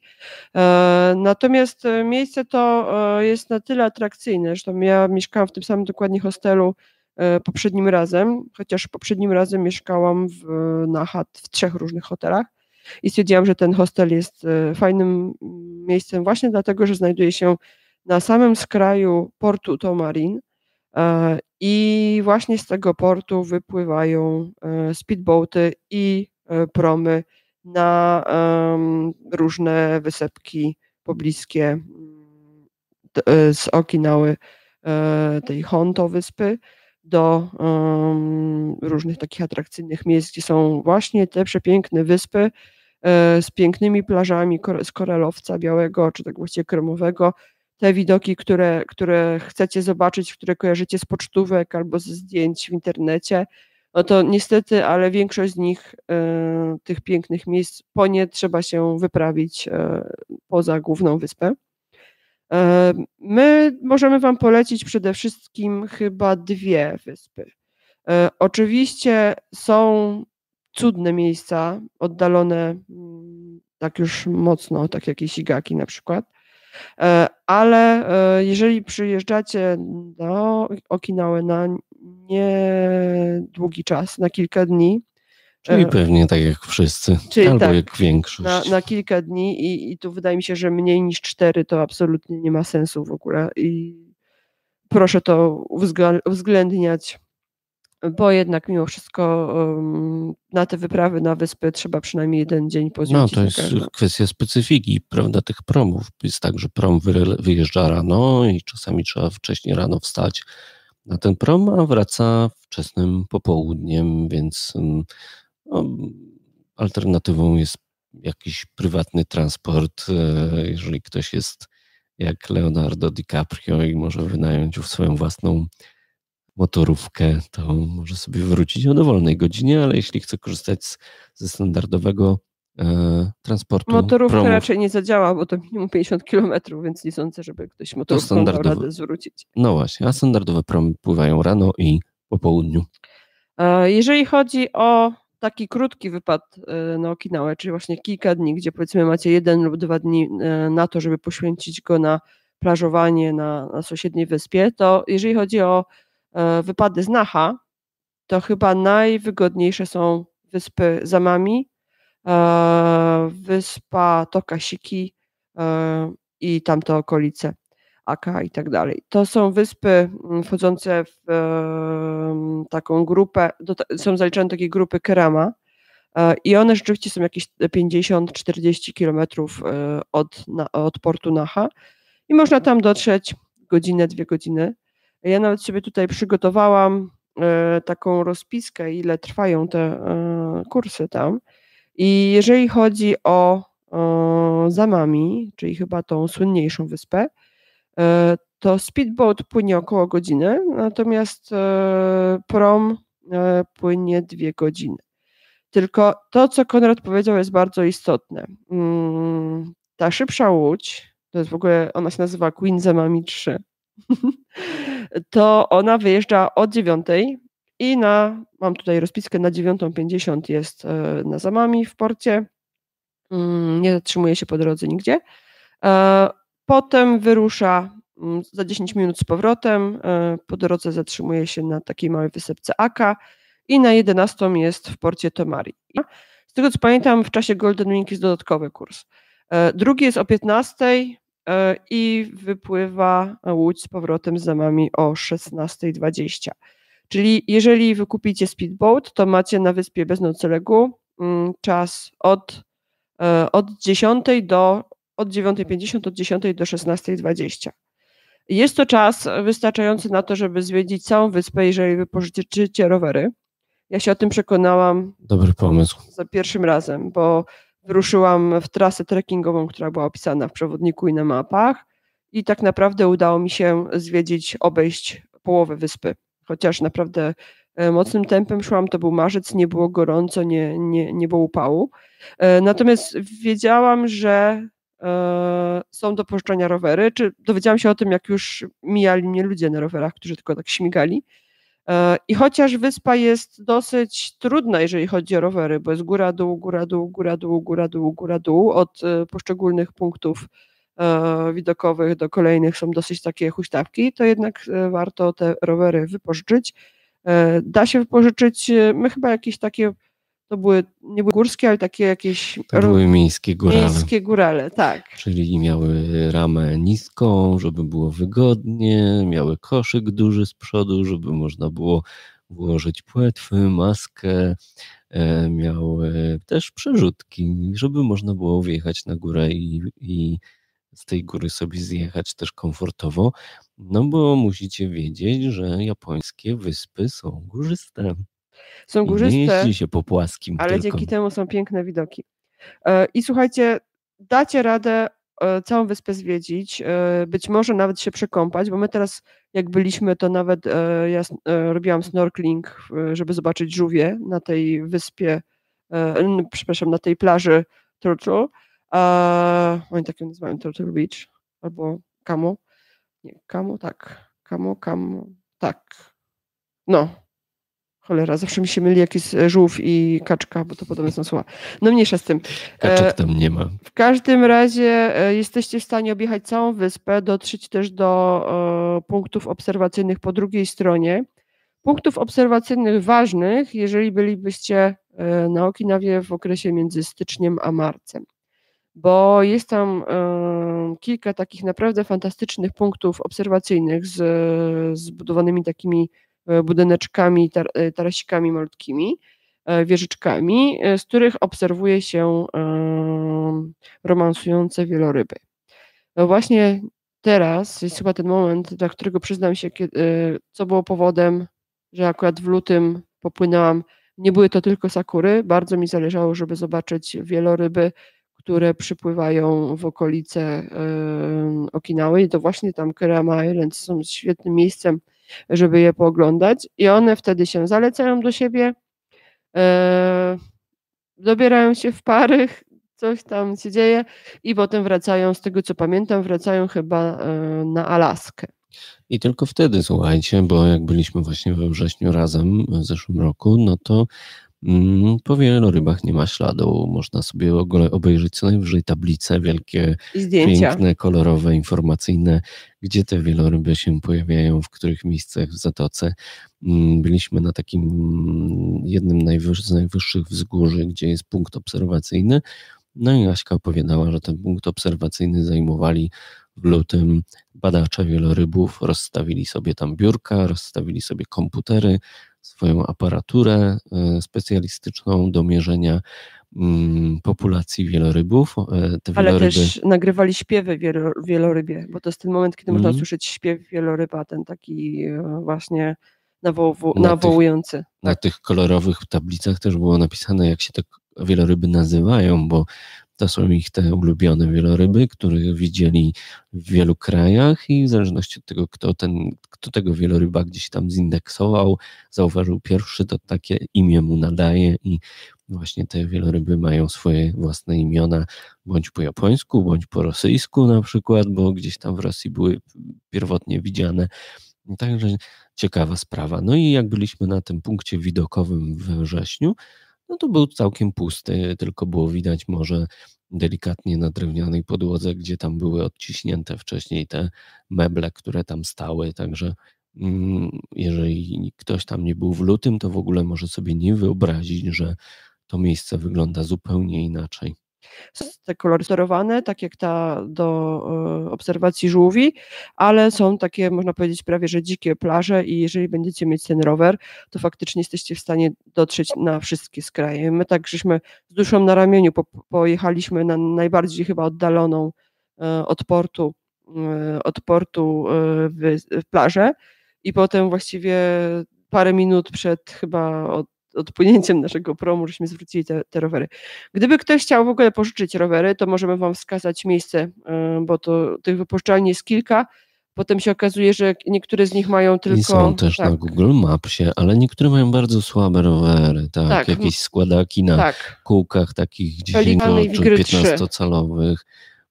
Natomiast miejsce to jest na tyle atrakcyjne, zresztą ja mieszkałam w tym samym dokładnie hostelu poprzednim razem, chociaż poprzednim razem mieszkałam na chat w 3 różnych hotelach i stwierdziłam, że ten hostel jest fajnym miejscem właśnie dlatego, że znajduje się na samym skraju portu Tomarin i właśnie z tego portu wypływają speedboaty i promy na różne wysepki pobliskie z Okinawy, tej Honto wyspy, do różnych takich atrakcyjnych miejsc, gdzie są właśnie te przepiękne wyspy z pięknymi plażami z koralowca białego, czy tak właściwie kremowego. Te widoki, które chcecie zobaczyć, które kojarzycie z pocztówek albo ze zdjęć w internecie, no to niestety, ale większość z nich, tych pięknych miejsc, po nie trzeba się wyprawić poza główną wyspę. My możemy Wam polecić przede wszystkim chyba 2 wyspy. Oczywiście są cudne miejsca, oddalone tak już mocno, tak jak Ishigaki na przykład, ale jeżeli przyjeżdżacie do Okinawy na niedługi czas, na kilka dni. Czyli pewnie tak jak wszyscy, albo tak, jak większość. Na kilka dni i tu wydaje mi się, że mniej niż 4 to absolutnie nie ma sensu w ogóle i proszę to uwzględniać, bo jednak mimo wszystko na te wyprawy na wyspy trzeba przynajmniej 1 dzień poświęcić. No to jest kwestia specyfiki, prawda, tych promów. Jest tak, że prom wyjeżdża rano i czasami trzeba wcześniej rano wstać na ten prom, a wraca wczesnym popołudniem, więc no, alternatywą jest jakiś prywatny transport, jeżeli ktoś jest jak Leonardo DiCaprio i może wynająć już swoją własną motorówkę, to może sobie wrócić o dowolnej godzinie, ale jeśli chce korzystać ze standardowego transportu... Motorówka promów, raczej nie zadziała, bo to minimum 50 km, więc nie sądzę, żeby ktoś motorówką dał radę zwrócić. No właśnie, a standardowe promy pływają rano i po południu. Jeżeli chodzi o taki krótki wypad na Okinawę, czyli właśnie kilka dni, gdzie powiedzmy macie 1 lub 2 dni na to, żeby poświęcić go na plażowanie na sąsiedniej wyspie, to jeżeli chodzi o wypady z Naha, to chyba najwygodniejsze są wyspy Zamami, wyspa Tokashiki i tamte okolice, Aka i tak dalej. To są wyspy wchodzące w taką grupę, są zaliczone do takiej grupy Kerama i one rzeczywiście są jakieś 50-40 km od portu Naha i można tam dotrzeć godzinę, 2 godziny. Ja nawet sobie tutaj przygotowałam taką rozpiskę, ile trwają te kursy tam. I jeżeli chodzi o Zamami, czyli chyba tą słynniejszą wyspę, to speedboat płynie około godziny, natomiast prom płynie 2 godziny. Tylko to, co Konrad powiedział, jest bardzo istotne. Ta szybsza łódź, to jest w ogóle, ona się nazywa Queen Zamami 3, to ona wyjeżdża od 9:00 i mam tutaj rozpiskę, na 9:50 jest na Zamami w porcie, nie zatrzymuje się po drodze nigdzie. Potem wyrusza za 10 minut z powrotem, po drodze zatrzymuje się na takiej małej wysepce Aka i na 11:00 jest w porcie Tomari. Z tego co pamiętam, w czasie Golden Week jest dodatkowy kurs. Drugi jest o 15:00 i wypływa łódź z powrotem z Zamami o 16:20. Czyli jeżeli wykupicie speedboat, to macie na wyspie bez noclegu czas od 10 do od 9:50, od 10 do 16:20. Jest to czas wystarczający na to, żeby zwiedzić całą wyspę, jeżeli wypożyczycie rowery. Ja się o tym przekonałam. Dobry pomysł. Za pierwszym razem, bo ruszyłam w trasę trekkingową, która była opisana w przewodniku i na mapach i tak naprawdę udało mi się zwiedzić, obejść połowę wyspy. Chociaż naprawdę mocnym tempem szłam, to był marzec, nie było gorąco, nie było upału. Natomiast wiedziałam, że są do pożyczenia rowery, czy dowiedziałam się o tym, jak już mijali mnie ludzie na rowerach, którzy tylko tak śmigali. I chociaż wyspa jest dosyć trudna, jeżeli chodzi o rowery, bo jest góra, dół, góra, dół, góra, dół, góra, dół, góra, dół, od poszczególnych punktów widokowych do kolejnych są dosyć takie huśtawki, to jednak warto te rowery wypożyczyć. Da się wypożyczyć, my chyba jakieś takie, to były, nie były górskie, ale takie jakieś... To były miejskie górale. Miejskie górale, tak. Czyli miały ramę niską, żeby było wygodnie, miały koszyk duży z przodu, żeby można było włożyć płetwy, maskę, miały też przerzutki, żeby można było wjechać na górę i z tej góry sobie zjechać też komfortowo, no bo musicie wiedzieć, że japońskie wyspy są górzyste. Są górzyste, nie jeździ się po płaskim, ale tylko dzięki temu są piękne widoki. I słuchajcie, dacie radę całą wyspę zwiedzić, być może nawet się przekąpać, bo my teraz jak byliśmy, to nawet ja robiłam snorkeling, żeby zobaczyć żółwie na tej wyspie, przepraszam, na tej plaży Turtle, oni tak ją nazywają, Turtle Beach, albo Kamo, nie, Kamo, tak, Kamo, Kamo, tak, no, cholera, zawsze mi się myli jakiś żółw i kaczka, bo to podobne są słowa. No mniejsza z tym. Kaczek tam nie ma. W każdym razie jesteście w stanie objechać całą wyspę, dotrzeć też do punktów obserwacyjnych po drugiej stronie. Punktów obserwacyjnych ważnych, jeżeli bylibyście na Okinawie w okresie między styczniem a marcem. Bo jest tam kilka takich naprawdę fantastycznych punktów obserwacyjnych z zbudowanymi takimi budyneczkami, tarasikami malutkimi, wieżyczkami, z których obserwuje się romansujące wieloryby. No właśnie teraz jest chyba ten moment, dla którego przyznam się, co było powodem, że akurat w lutym popłynęłam. Nie były to tylko sakury, bardzo mi zależało, żeby zobaczyć wieloryby, które przypływają w okolice Okinawy i to właśnie tam Kerama Islands są świetnym miejscem, żeby je pooglądać i one wtedy się zalecają do siebie, dobierają się w pary, coś tam się dzieje i potem wracają, z tego co pamiętam, wracają chyba na Alaskę. I tylko wtedy, słuchajcie, bo jak byliśmy właśnie we wrześniu razem w zeszłym roku, no to Po wielu rybach nie ma śladu. Można sobie obejrzeć co najwyżej tablice wielkie, piękne, kolorowe, informacyjne, gdzie te wieloryby się pojawiają, w których miejscach w zatoce. Byliśmy na takim jednym z najwyższych wzgórzy, gdzie jest punkt obserwacyjny. No i Aśka opowiadała, że ten punkt obserwacyjny zajmowali w lutym badacze wielorybów. Rozstawili sobie tam biurka, rozstawili sobie komputery, swoją aparaturę specjalistyczną do mierzenia populacji wielorybów. Ale też nagrywali śpiewy wielorybie, bo to jest ten moment, kiedy można usłyszeć śpiew wieloryba, ten taki właśnie nawołujący. Na tych kolorowych tablicach też było napisane, jak się te wieloryby nazywają, bo to są ich te ulubione wieloryby, których widzieli w wielu krajach i w zależności od tego, kto tego wieloryba gdzieś tam zindeksował, zauważył pierwszy, to takie imię mu nadaje i właśnie te wieloryby mają swoje własne imiona, bądź po japońsku, bądź po rosyjsku na przykład, bo gdzieś tam w Rosji były pierwotnie widziane. Także ciekawa sprawa. No i jak byliśmy na tym punkcie widokowym we wrześniu, no to był całkiem pusty, tylko było widać może delikatnie na drewnianej podłodze, gdzie tam były odciśnięte wcześniej te meble, które tam stały, także jeżeli ktoś tam nie był w lutym, to w ogóle może sobie nie wyobrazić, że to miejsce wygląda zupełnie inaczej. Są te kolory sterowane, tak jak ta do obserwacji żółwi, ale są takie, można powiedzieć, prawie że dzikie plaże i jeżeli będziecie mieć ten rower, to faktycznie jesteście w stanie dotrzeć na wszystkie skraje. My tak żeśmy z duszą na ramieniu pojechaliśmy na najbardziej chyba oddaloną od portu plażę i potem właściwie parę minut przed chyba odpłynięciem naszego promu, żeśmy zwrócili te rowery. Gdyby ktoś chciał w ogóle pożyczyć rowery, to możemy wam wskazać miejsce, bo to tych wypożyczalni jest kilka. Potem się okazuje, że niektóre z nich mają tylko... I są też na Google Mapsie, ale niektóre mają bardzo słabe rowery, tak? Jakieś składaki na kółkach takich 10 czy 15-calowych.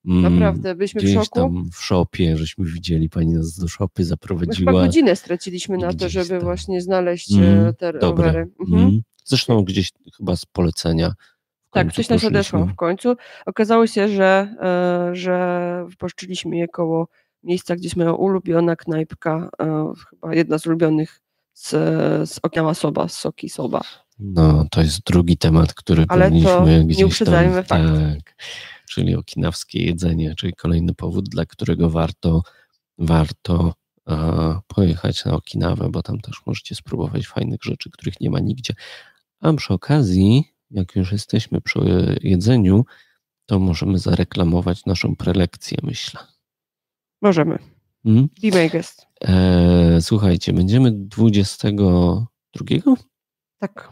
Naprawdę, byliśmy w szoku. Tam w shopie, żeśmy widzieli, pani nas do shopy zaprowadziła. Chyba godzinę straciliśmy na to, żeby właśnie znaleźć te rowery. Zresztą gdzieś chyba z polecenia. Tak, coś nas odeszło w końcu. Okazało się, że wypożyczyliśmy je koło miejsca, gdzieś moja ulubiona knajpka, chyba jedna z ulubionych z Okinawa soba, z soki soba. No, to jest drugi temat, który powinniśmy gdzieś tam... nie uprzedzajmy fakt. Czyli okinawskie jedzenie, czyli kolejny powód, dla którego warto pojechać na Okinawę, bo tam też możecie spróbować fajnych rzeczy, których nie ma nigdzie. A przy okazji, jak już jesteśmy przy jedzeniu, to możemy zareklamować naszą prelekcję, myślę. Możemy. Be my guest. Słuchajcie, będziemy 22? Tak,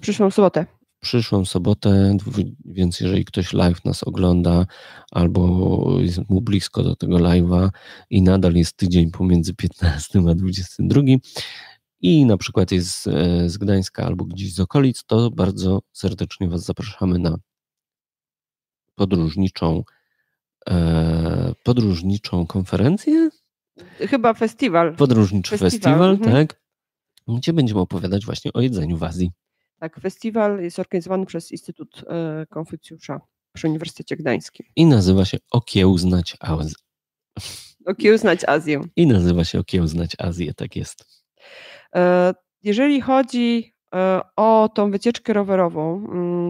przyszłą sobotę. Przyszłą sobotę, więc jeżeli ktoś live nas ogląda albo jest mu blisko do tego live'a i nadal jest tydzień pomiędzy 15 a 22 i na przykład jest z Gdańska albo gdzieś z okolic, to bardzo serdecznie was zapraszamy na podróżniczą konferencję? Chyba festiwal. Podróżniczy festiwal, tak, gdzie będziemy opowiadać właśnie o jedzeniu w Azji. Tak, festiwal jest organizowany przez Instytut Konfucjusza przy Uniwersytecie Gdańskim. I nazywa się Okiełznać Azję. Okiełznać Azję. I nazywa się Okiełznać Azję, tak jest. Jeżeli chodzi o tą wycieczkę rowerową,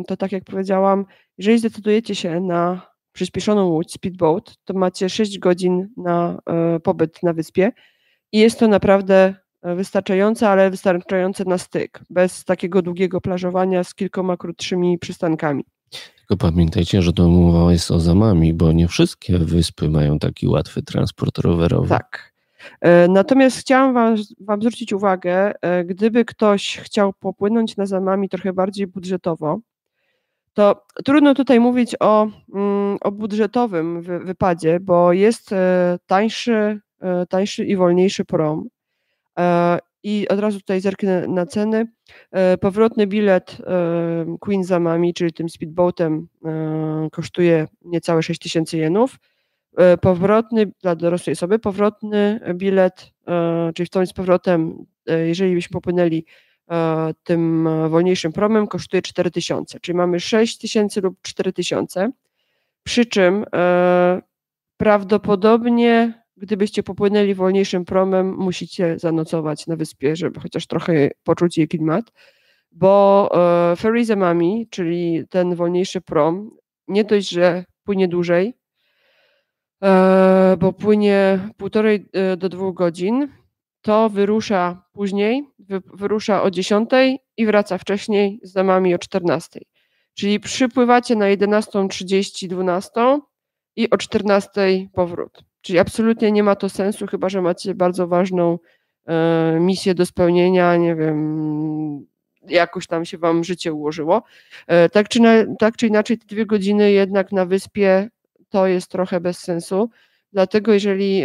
to tak jak powiedziałam, jeżeli zdecydujecie się na przyspieszoną łódź, speedboat, to macie 6 godzin na pobyt na wyspie i jest to naprawdę... wystarczające, ale wystarczające na styk, bez takiego długiego plażowania z kilkoma krótszymi przystankami. Tylko pamiętajcie, że to mowa jest o Zamami, bo nie wszystkie wyspy mają taki łatwy transport rowerowy. Tak. Natomiast chciałam wam zwrócić uwagę, gdyby ktoś chciał popłynąć na Zamami trochę bardziej budżetowo, to trudno tutaj mówić o budżetowym wypadzie, bo jest tańszy i wolniejszy prom. I od razu tutaj zerknę na ceny. Powrotny bilet Queen Zamami, czyli tym speedboatem, kosztuje niecałe 6 000 jenów. Powrotny dla dorosłej osoby, powrotny bilet, czyli w tą z powrotem, jeżeli byśmy popłynęli tym wolniejszym promem kosztuje 4000, czyli mamy 6000 lub 4000, przy czym prawdopodobnie gdybyście popłynęli wolniejszym promem, musicie zanocować na wyspie, żeby chociaż trochę poczuć jej klimat, bo ferry Zamami, czyli ten wolniejszy prom, nie dość, że płynie dłużej, bo płynie 1,5 do 2 godzin, to wyrusza później, wyrusza o 10:00 i wraca wcześniej z Zamami o 14:00. Czyli przypływacie na 11:30, 12:00 i o 14:00 powrót. Czyli absolutnie nie ma to sensu, chyba że macie bardzo ważną misję do spełnienia, nie wiem, jakoś tam się wam życie ułożyło. Tak czy inaczej te 2 godziny jednak na wyspie to jest trochę bez sensu, dlatego jeżeli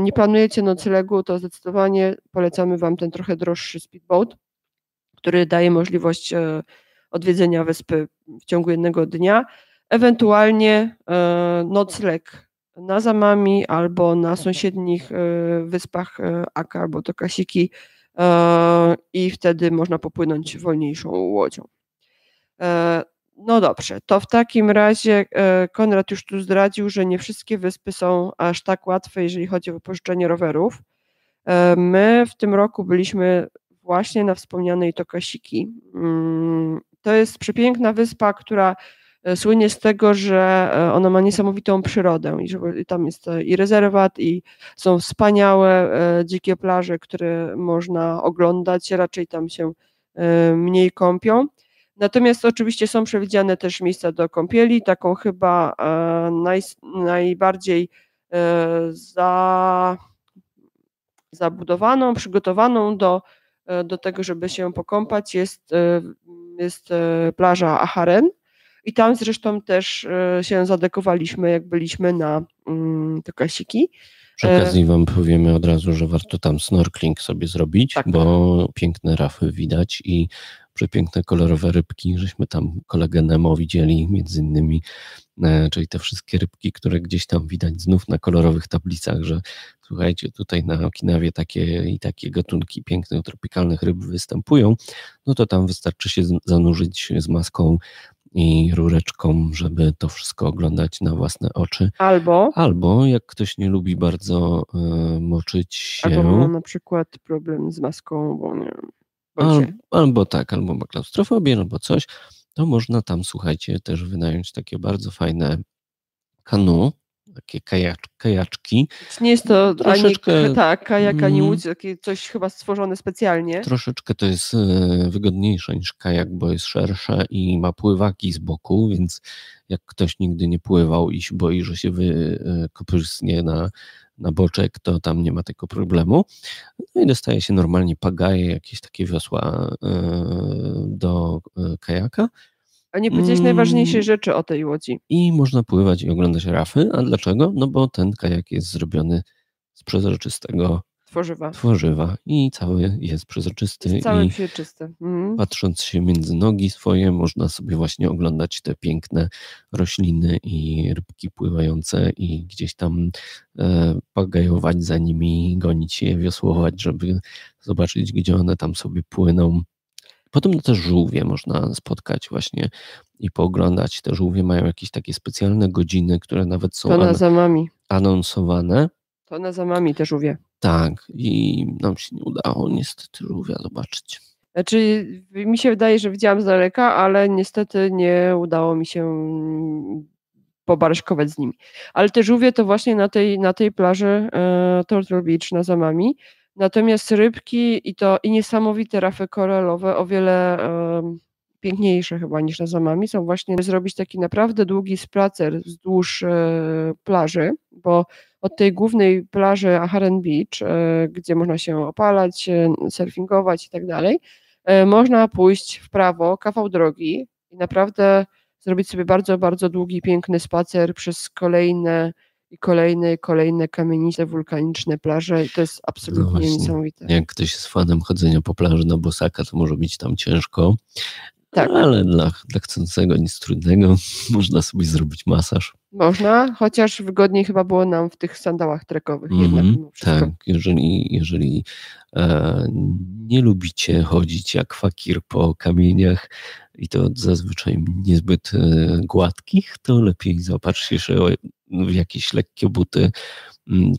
nie planujecie noclegu, to zdecydowanie polecamy wam ten trochę droższy speedboat, który daje możliwość odwiedzenia wyspy w ciągu 1 dnia, ewentualnie nocleg na Zamami albo na sąsiednich wyspach Aka albo Tokashiki i wtedy można popłynąć wolniejszą łodzią. No dobrze, to w takim razie Konrad już tu zdradził, że nie wszystkie wyspy są aż tak łatwe, jeżeli chodzi o wypożyczenie rowerów. My w tym roku byliśmy właśnie na wspomnianej Tokashiki. To jest przepiękna wyspa, która słynie z tego, że ona ma niesamowitą przyrodę i tam jest i rezerwat, i są wspaniałe dzikie plaże, które można oglądać, raczej tam się mniej kąpią. Natomiast oczywiście są przewidziane też miejsca do kąpieli, taką chyba najbardziej zabudowaną, przygotowaną do tego, żeby się pokąpać jest plaża Aharen. I tam zresztą też się zadekowaliśmy, jak byliśmy na Tokashiki. Przy okazji wam powiemy od razu, że warto tam snorkeling sobie zrobić, tak, bo piękne rafy widać i przepiękne kolorowe rybki. Żeśmy tam kolegę Nemo widzieli między innymi, czyli te wszystkie rybki, które gdzieś tam widać znów na kolorowych tablicach, że słuchajcie, tutaj na Okinawie takie i takie gatunki pięknych tropikalnych ryb występują, no to tam wystarczy się zanurzyć z maską i rureczką, żeby to wszystko oglądać na własne oczy. Albo jak ktoś nie lubi bardzo moczyć się. Albo ma na przykład problem z maską, bo nie wiem. Albo ma klaustrofobię, albo coś, to można tam, słuchajcie, też wynająć takie bardzo fajne kanu, takie kajaczki. Nie jest to troszeczkę, ani kajak, ani łódź, takie coś chyba stworzone specjalnie. Troszeczkę to jest wygodniejsze niż kajak, bo jest szersze i ma pływaki z boku, więc jak ktoś nigdy nie pływał i się boi, że się wykopysnie na boczek, to tam nie ma tego problemu. No i dostaje się normalnie pagaje, jakieś takie wiosła do kajaka. A nie powiedziałeś najważniejszej rzeczy o tej łodzi. I można pływać i oglądać rafy. A dlaczego? No bo ten kajak jest zrobiony z przezroczystego tworzywa. I cały jest przezroczysty. Cały przezroczysty. Patrząc się między nogi swoje, można sobie właśnie oglądać te piękne rośliny i rybki pływające i gdzieś tam pagajować za nimi, gonić je, wiosłować, żeby zobaczyć, gdzie one tam sobie płyną. Potem też żółwie można spotkać właśnie i pooglądać. Te żółwie mają jakieś takie specjalne godziny, które nawet są anonsowane. To na Zamami te żółwie. Tak, i nam się nie udało niestety żółwia zobaczyć. Znaczy mi się wydaje, że widziałam z daleka, ale niestety nie udało mi się pobaraszkować z nimi. Ale te żółwie to właśnie na tej plaży Turtle Beach na Zamami. Natomiast rybki i niesamowite rafy koralowe, o wiele piękniejsze chyba niż na Zamami, są właśnie zrobić taki naprawdę długi spacer wzdłuż plaży, bo od tej głównej plaży Aharen Beach, gdzie można się opalać, surfingować i tak dalej, można pójść w prawo kawał drogi i naprawdę zrobić sobie bardzo, bardzo długi, piękny spacer przez kolejne kamienice wulkaniczne plaże. To jest absolutnie niesamowite. Jak ktoś jest fanem chodzenia po plaży na bosaka, to może być tam ciężko, Tak. Ale dla chcącego nic trudnego, można sobie zrobić masaż. Można, chociaż wygodniej chyba było nam w tych sandałach trekowych. Jednak tak, jeżeli nie lubicie chodzić jak fakir po kamieniach i to zazwyczaj niezbyt gładkich, to lepiej zaopatrzcie się w jakieś lekkie buty,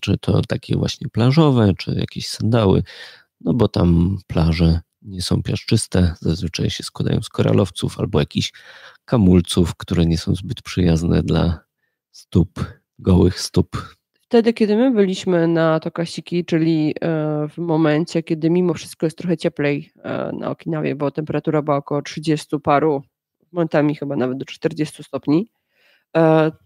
czy to takie właśnie plażowe, czy jakieś sandały, no bo tam plaże nie są piaszczyste, zazwyczaj się składają z koralowców albo jakichś kamulców, które nie są zbyt przyjazne dla stóp, gołych stóp. Wtedy, kiedy my byliśmy na Tokashiki, czyli w momencie, kiedy mimo wszystko jest trochę cieplej na Okinawie, bo temperatura była około 30 paru, momentami chyba nawet do 40 stopni,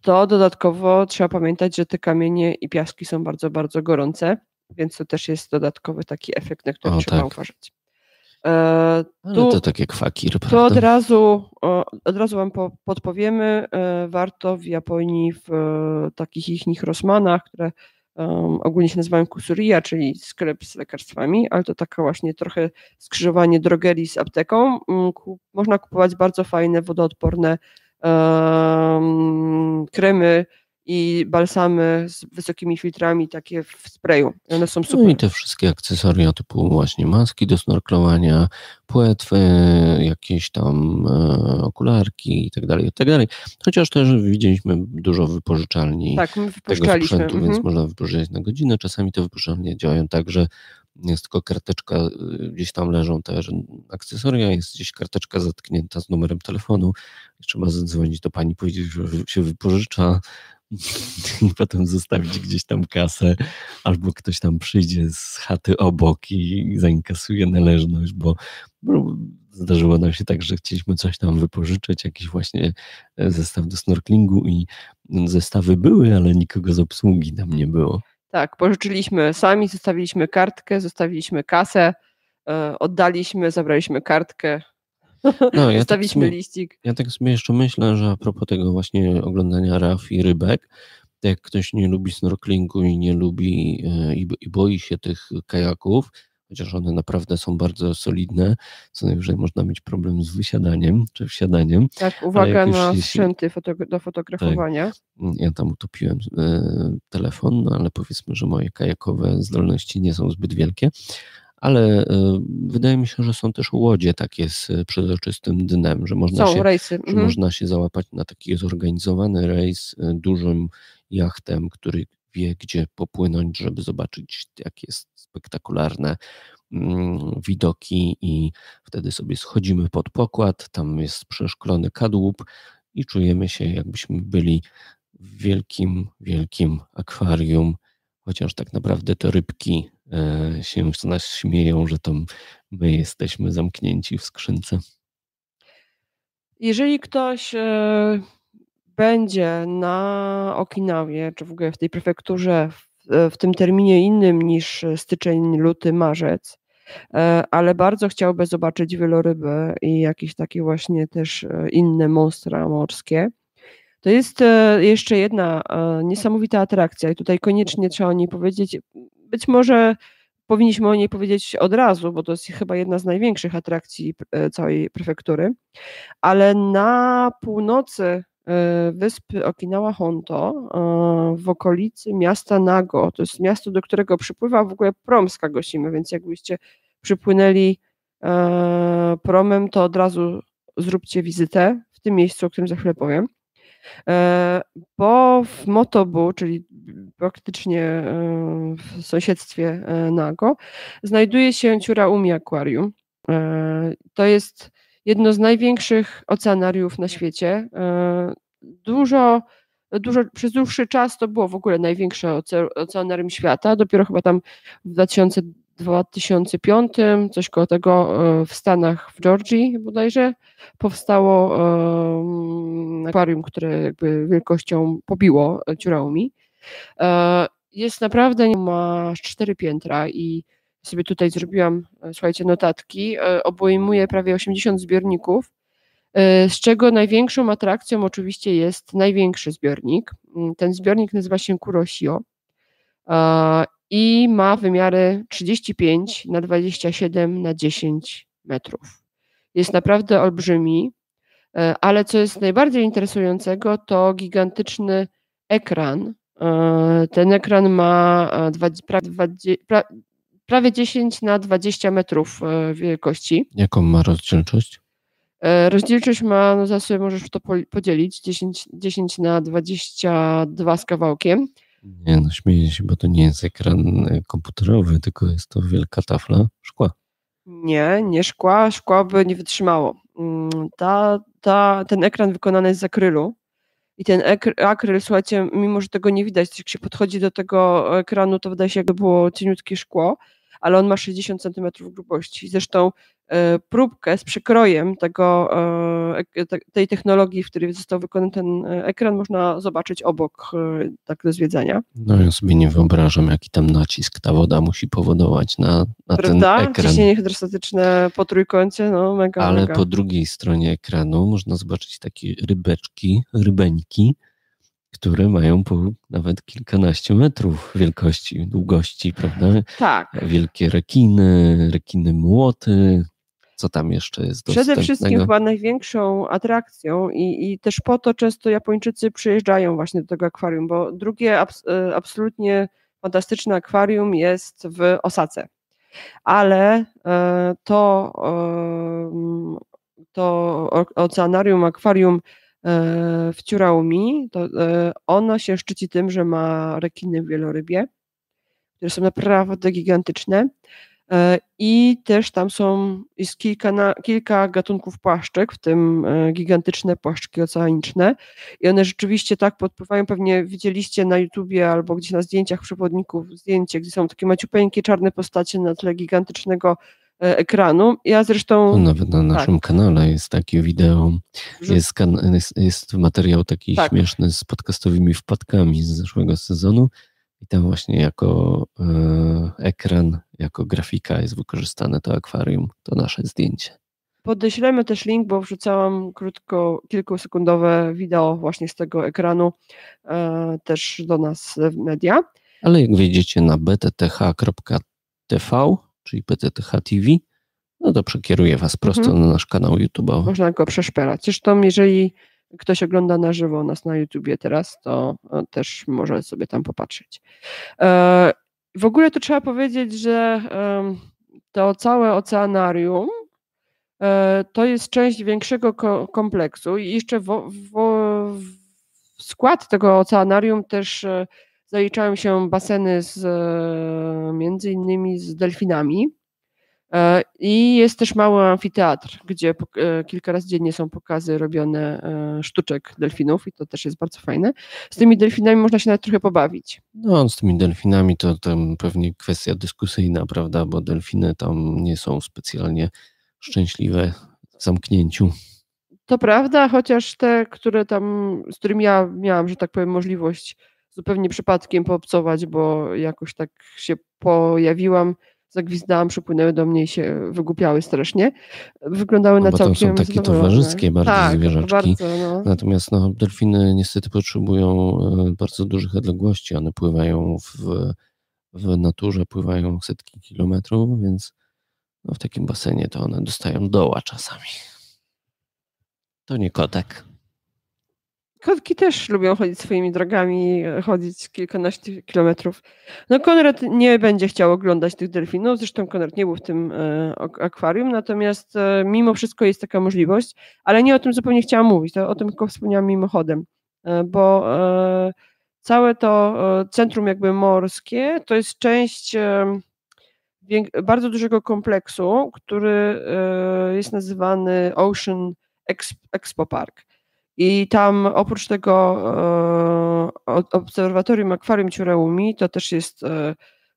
to dodatkowo trzeba pamiętać, że te kamienie i piaski są bardzo, bardzo gorące, więc to też jest dodatkowy taki efekt, na który trzeba uważać. Ale to tak jak fakir, prawda? To od razu wam podpowiemy, warto w Japonii w takich ich rosmanach, które ogólnie się nazywają kusuriya, czyli sklep z lekarstwami, ale to taka właśnie trochę skrzyżowanie drogerii z apteką. Można kupować bardzo fajne, wodoodporne kremy i balsamy z wysokimi filtrami, takie w sprayu. One są super. No i te wszystkie akcesoria typu właśnie maski do snorklowania, płetwy, jakieś tam okularki i tak dalej. Chociaż też widzieliśmy dużo wypożyczalni tego sprzętu, więc można wypożyczać na godzinę. Czasami te wypożyczalnie działają tak, że jest tylko karteczka, gdzieś tam leżą te akcesoria, jest gdzieś karteczka zatknięta z numerem telefonu, trzeba zadzwonić do pani, powiedzieć, że się wypożycza, i potem zostawić gdzieś tam kasę, albo ktoś tam przyjdzie z chaty obok i zainkasuje należność, bo zdarzyło nam się tak, że chcieliśmy coś tam wypożyczyć, jakiś właśnie zestaw do snorklingu i zestawy były, ale nikogo z obsługi tam nie było. Tak, pożyczyliśmy sami, zostawiliśmy kartkę, zostawiliśmy kasę, oddaliśmy, zabraliśmy kartkę. Zostawiliśmy liścik. Ja tak sobie jeszcze myślę, że a propos tego właśnie oglądania raf i rybek, to jak ktoś nie lubi snorklingu i nie lubi i boi się tych kajaków, chociaż one naprawdę są bardzo solidne, co najwyżej można mieć problem z wysiadaniem czy wsiadaniem. Tak, uwaga na sprzęty do fotografowania. Tak, ja tam utopiłem telefon, no ale powiedzmy, że moje kajakowe zdolności nie są zbyt wielkie. Ale wydaje mi się, że są też łodzie takie z przezroczystym dnem, że można się załapać na taki zorganizowany rejs dużym jachtem, który wie, gdzie popłynąć, żeby zobaczyć, jakie spektakularne widoki, i wtedy sobie schodzimy pod pokład, tam jest przeszklony kadłub i czujemy się, jakbyśmy byli w wielkim, wielkim akwarium, chociaż tak naprawdę te rybki się z nas śmieją, że to my jesteśmy zamknięci w skrzynce. Jeżeli ktoś będzie na Okinawie, czy w ogóle w tej prefekturze w tym terminie innym niż styczeń, luty, marzec, ale bardzo chciałby zobaczyć wieloryby i jakieś takie właśnie też inne monstra morskie, to jest jeszcze jedna niesamowita atrakcja i tutaj koniecznie trzeba o niej powiedzieć. Być może powinniśmy o niej powiedzieć od razu, bo to jest chyba jedna z największych atrakcji całej prefektury, ale na północy wyspy Okinawa Honto, w okolicy miasta Nago, to jest miasto, do którego przypływa w ogóle prom z Kagoshimy, więc jakbyście przypłynęli promem, to od razu zróbcie wizytę w tym miejscu, o którym za chwilę powiem. Bo w Motobu, czyli praktycznie w sąsiedztwie Nago, znajduje się Umi Akwarium. To jest jedno z największych oceanariów na świecie. Przez dłuższy czas to było w ogóle największe oceanarium świata. Dopiero chyba tam w 2005, coś koło tego, w Stanach, w Georgii bodajże, powstało akwarium, które jakby wielkością pobiło Umi. Jest naprawdę, ma 4 piętra i sobie tutaj zrobiłam, słuchajcie, notatki, obejmuje prawie 80 zbiorników, z czego największą atrakcją oczywiście jest największy zbiornik. Ten zbiornik nazywa się Kuroshio i ma wymiary 35 na 27 na 10 metrów. jest naprawdę olbrzymi, ale co jest najbardziej interesującego, to gigantyczny ekran. Ten ekran ma prawie 10x20 metrów wielkości. Jaką ma rozdzielczość? Rozdzielczość ma, no zaraz sobie możesz to podzielić, 10x22 z kawałkiem. Nie, no śmieję się, bo to nie jest ekran komputerowy, tylko jest to wielka tafla szkła. Nie szkła, szkła by nie wytrzymało. Ten ekran wykonany jest z akrylu i ten akryl, słuchajcie, mimo że tego nie widać, jak się podchodzi do tego ekranu, to wydaje się, jakby było cieniutkie szkło, ale on ma 60 cm grubości. Zresztą próbkę z przekrojem tej technologii, w której został wykonany ten ekran, można zobaczyć obok, tak do zwiedzania. No ja sobie nie wyobrażam, jaki tam nacisk ta woda musi powodować na ten ekran. Ciśnienie hydrostatyczne po trójkącie, no mega. Ale mega. Po drugiej stronie ekranu można zobaczyć takie rybeńki, które mają nawet kilkanaście metrów wielkości, długości, prawda? Tak. Wielkie rekiny młoty. Co tam jeszcze jest dostępnego? Przede wszystkim chyba największą atrakcją i też po to często Japończycy przyjeżdżają właśnie do tego akwarium, bo drugie absolutnie fantastyczne akwarium jest w Osace. Ale to oceanarium, akwarium w Ciuraumi, to ono się szczyci tym, że ma rekiny wielorybie, które są naprawdę gigantyczne, i też tam jest kilka gatunków płaszczyk, w tym gigantyczne płaszczki oceaniczne, i one rzeczywiście tak podpływają, pewnie widzieliście na YouTubie albo gdzieś na zdjęciach przewodników zdjęcie, gdzie są takie maciupeńkie czarne postacie na tle gigantycznego ekranu. Ja zresztą... To nawet na naszym kanale jest takie wideo, jest materiał taki śmieszny z podcastowymi wpadkami z zeszłego sezonu i tam właśnie jako ekran, jako grafika jest wykorzystane to akwarium, to nasze zdjęcie. Podeślemy też link, bo wrzucałam kilkusekundowe wideo właśnie z tego ekranu też do nas w media. Ale jak wejdziecie na btth.tv, czyli PTTH TV, no to przekieruje was prosto na nasz kanał YouTube'owy. Można go przeszperać. Zresztą jeżeli ktoś ogląda na żywo nas na YouTubie teraz, to też może sobie tam popatrzeć. W ogóle to trzeba powiedzieć, że to całe oceanarium to jest część większego kompleksu i jeszcze w skład tego oceanarium też zaliczają się baseny między innymi z delfinami, i jest też mały amfiteatr, gdzie kilka razy dziennie są pokazy robione sztuczek delfinów i to też jest bardzo fajne. Z tymi delfinami można się nawet trochę pobawić. No z tymi delfinami to tam pewnie kwestia dyskusyjna, prawda, bo delfiny tam nie są specjalnie szczęśliwe w zamknięciu. To prawda, chociaż te, które tam, z którymi ja miałam, że tak powiem, możliwość zupełnie przypadkiem poobcować, bo jakoś tak się pojawiłam, zagwizdałam, przypłynęły do mnie i się wygłupiały strasznie. Wyglądały na całkiem... To są takie towarzyskie bardzo zwierzaczki. Bardzo, no. Natomiast delfiny niestety potrzebują bardzo dużych odległości. One pływają w naturze, pływają setki kilometrów, więc w takim basenie to one dostają doła czasami. To nie kotek. Kotki też lubią chodzić swoimi drogami, chodzić kilkanaście kilometrów. No Konrad nie będzie chciał oglądać tych delfinów, zresztą Konrad nie był w tym akwarium, natomiast mimo wszystko jest taka możliwość, ale nie o tym zupełnie chciałam mówić, to o tym tylko wspomniałam mimochodem, bo całe to centrum jakby morskie to jest część bardzo dużego kompleksu, który jest nazywany Ocean Expo Park. I tam oprócz tego obserwatorium akwarium Ciuraumi to też jest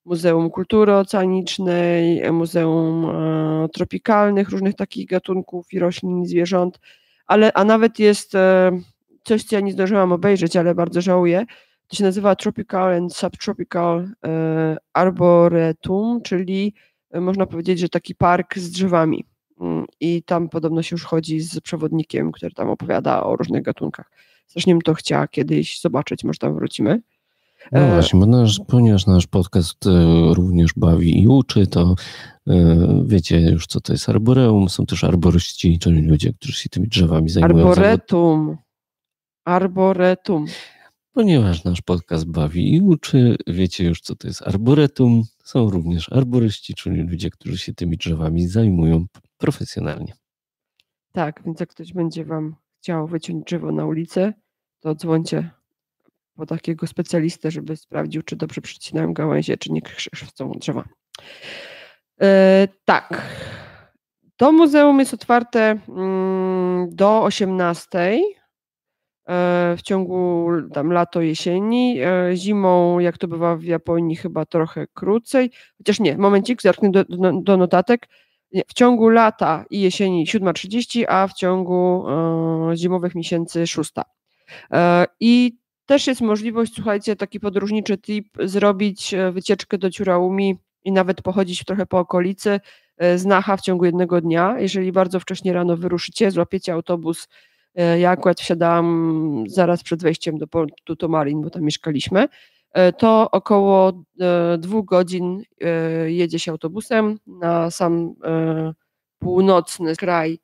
Muzeum Kultury Oceanicznej, Muzeum Tropikalnych, różnych takich gatunków i roślin i zwierząt, a nawet jest coś, co ja nie zdążyłam obejrzeć, ale bardzo żałuję, to się nazywa Tropical and Subtropical Arboretum, czyli można powiedzieć, że taki park z drzewami. I tam podobno się już chodzi z przewodnikiem, który tam opowiada o różnych gatunkach. Zresztą to chciała kiedyś zobaczyć, może tam wrócimy. No właśnie, bo ponieważ nasz podcast również bawi i uczy, to wiecie już, co to jest arboreum. Są też arboryści, czyli ludzie, którzy się tymi drzewami zajmują. Arboretum. Arboretum. Ponieważ nasz podcast bawi i uczy, wiecie już, co to jest arboretum. Są również arboryści, czyli ludzie, którzy się tymi drzewami zajmują profesjonalnie. Tak, więc jak ktoś będzie wam chciał wyciąć drzewo na ulicę, to dzwońcie po takiego specjalistę, żeby sprawdził, czy dobrze przycinają gałęzie, czy nie krzywdzą drzewa. Tak. To muzeum jest otwarte do 18:00 w ciągu tam lato, jesieni. Zimą, jak to bywa w Japonii, chyba trochę krócej. Chociaż nie, momencik, zerknę do notatek. W ciągu lata i jesieni 7:30, a w ciągu zimowych miesięcy 6:00. I też jest możliwość, słuchajcie, taki podróżniczy tip, zrobić wycieczkę do Ciuraumi i nawet pochodzić trochę po okolicy z Naha w ciągu jednego dnia. Jeżeli bardzo wcześnie rano wyruszycie, złapiecie autobus. Ja akurat wsiadałam zaraz przed wejściem do portu Tomarin, bo tam mieszkaliśmy. To około 2 godzin jedzie się autobusem na sam północny kraj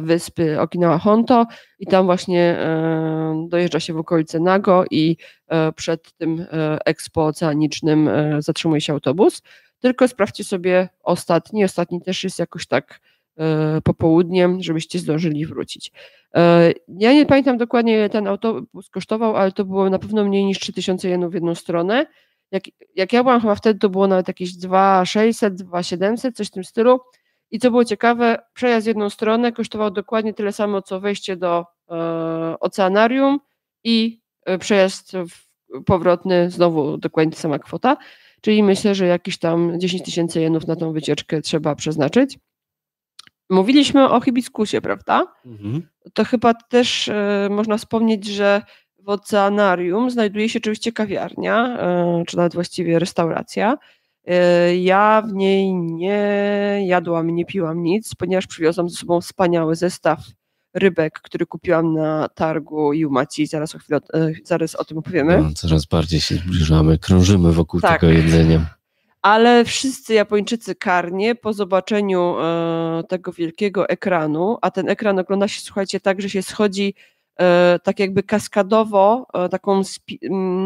wyspy Okinawa Honto i tam właśnie dojeżdża się w okolice Nago i przed tym Expo Oceanicznym zatrzymuje się autobus. Tylko sprawdźcie sobie ostatni też jest jakoś tak popołudniem, żebyście zdążyli wrócić. Ja nie pamiętam dokładnie, ile ten autobus kosztował, ale to było na pewno mniej niż 3000 jenów w jedną stronę. Jak ja byłam chyba wtedy, to było nawet jakieś 2600, 2700, coś w tym stylu. I co było ciekawe, przejazd w jedną stronę kosztował dokładnie tyle samo, co wejście do oceanarium i przejazd powrotny, znowu dokładnie ta sama kwota. Czyli myślę, że jakieś tam 10 000 jenów na tą wycieczkę trzeba przeznaczyć. Mówiliśmy o hibiskusie, prawda? Mhm. To chyba też można wspomnieć, że w oceanarium znajduje się oczywiście kawiarnia, czy nawet właściwie restauracja. Ja w niej nie jadłam, nie piłam nic, ponieważ przywiozłam ze sobą wspaniały zestaw rybek, który kupiłam na targu Iyumachi. Zaraz o tym opowiemy. No, coraz bardziej się zbliżamy, krążymy wokół tego jedzenia. Ale wszyscy Japończycy karnie po zobaczeniu tego wielkiego ekranu, a ten ekran ogląda się, słuchajcie, tak, że się schodzi tak jakby kaskadowo, taką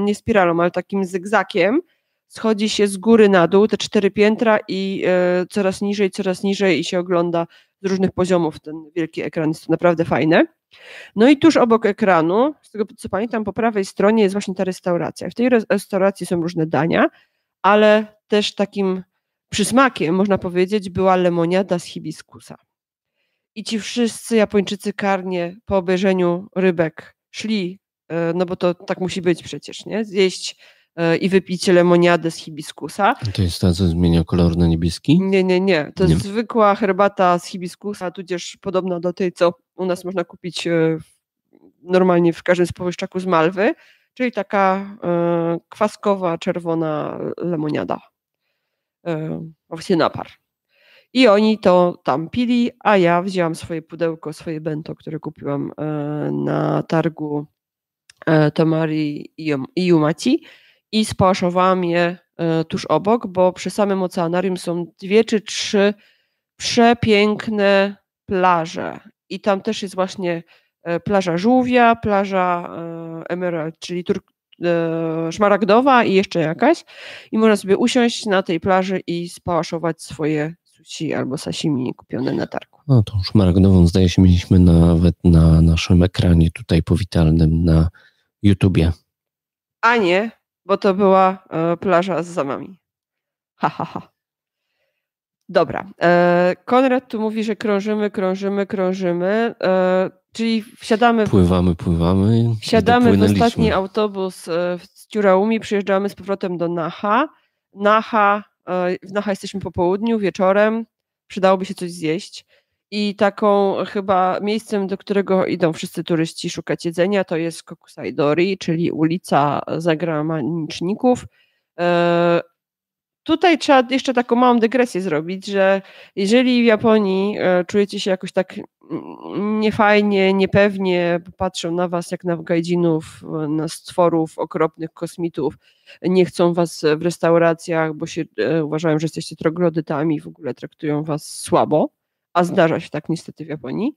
nie spiralą, ale takim zygzakiem, schodzi się z góry na dół, te 4 piętra i coraz niżej i się ogląda z różnych poziomów ten wielki ekran, jest to naprawdę fajne. No i tuż obok ekranu, z tego co pamiętam, po prawej stronie jest właśnie ta restauracja. W tej restauracji są różne dania, ale też takim przysmakiem, można powiedzieć, była lemoniada z hibiskusa. I ci wszyscy Japończycy karnie po obejrzeniu rybek szli, no bo to tak musi być przecież, nie? Zjeść i wypić lemoniadę z hibiskusa. To jest ta, co zmienia kolor na niebieski? Nie. To jest zwykła herbata z hibiskusa, tudzież podobna do tej, co u nas można kupić normalnie w każdym spożywczaku z Malwy, czyli taka kwaskowa, czerwona lemoniada. Właśnie napar. I oni to tam pili, a ja wzięłam swoje pudełko, swoje bento, które kupiłam na targu Tomari Iyumachi i spałaszowałam je tuż obok, bo przy samym oceanarium są 2 czy 3 przepiękne plaże. I tam też jest właśnie plaża żółwia, plaża emerald, czyli szmaragdowa i jeszcze jakaś. I można sobie usiąść na tej plaży i spałaszować swoje sushi albo sashimi kupione na targu. No tą szmaragdową, zdaje się, mieliśmy nawet na naszym ekranie tutaj powitalnym na YouTubie. A nie, bo to była plaża z zamami. Ha, ha, ha. Dobra. Konrad tu mówi, że krążymy. Czyli wsiadamy... Pływamy. Wsiadamy w ostatni autobus z Ciuraumi, przyjeżdżamy z powrotem do Naha. W Naha jesteśmy po południu, wieczorem. Przydałoby się coś zjeść. I taką chyba miejscem, do którego idą wszyscy turyści szukać jedzenia, to jest Kokusai Dori, czyli ulica Zagraniczników. Tutaj trzeba jeszcze taką małą dygresję zrobić, że jeżeli w Japonii czujecie się jakoś tak niefajnie, niepewnie, patrzą na was jak na gaijinów, na stworów, okropnych kosmitów, nie chcą was w restauracjach, bo się uważają, że jesteście troglodytami, w ogóle traktują was słabo, a zdarza się tak niestety w Japonii,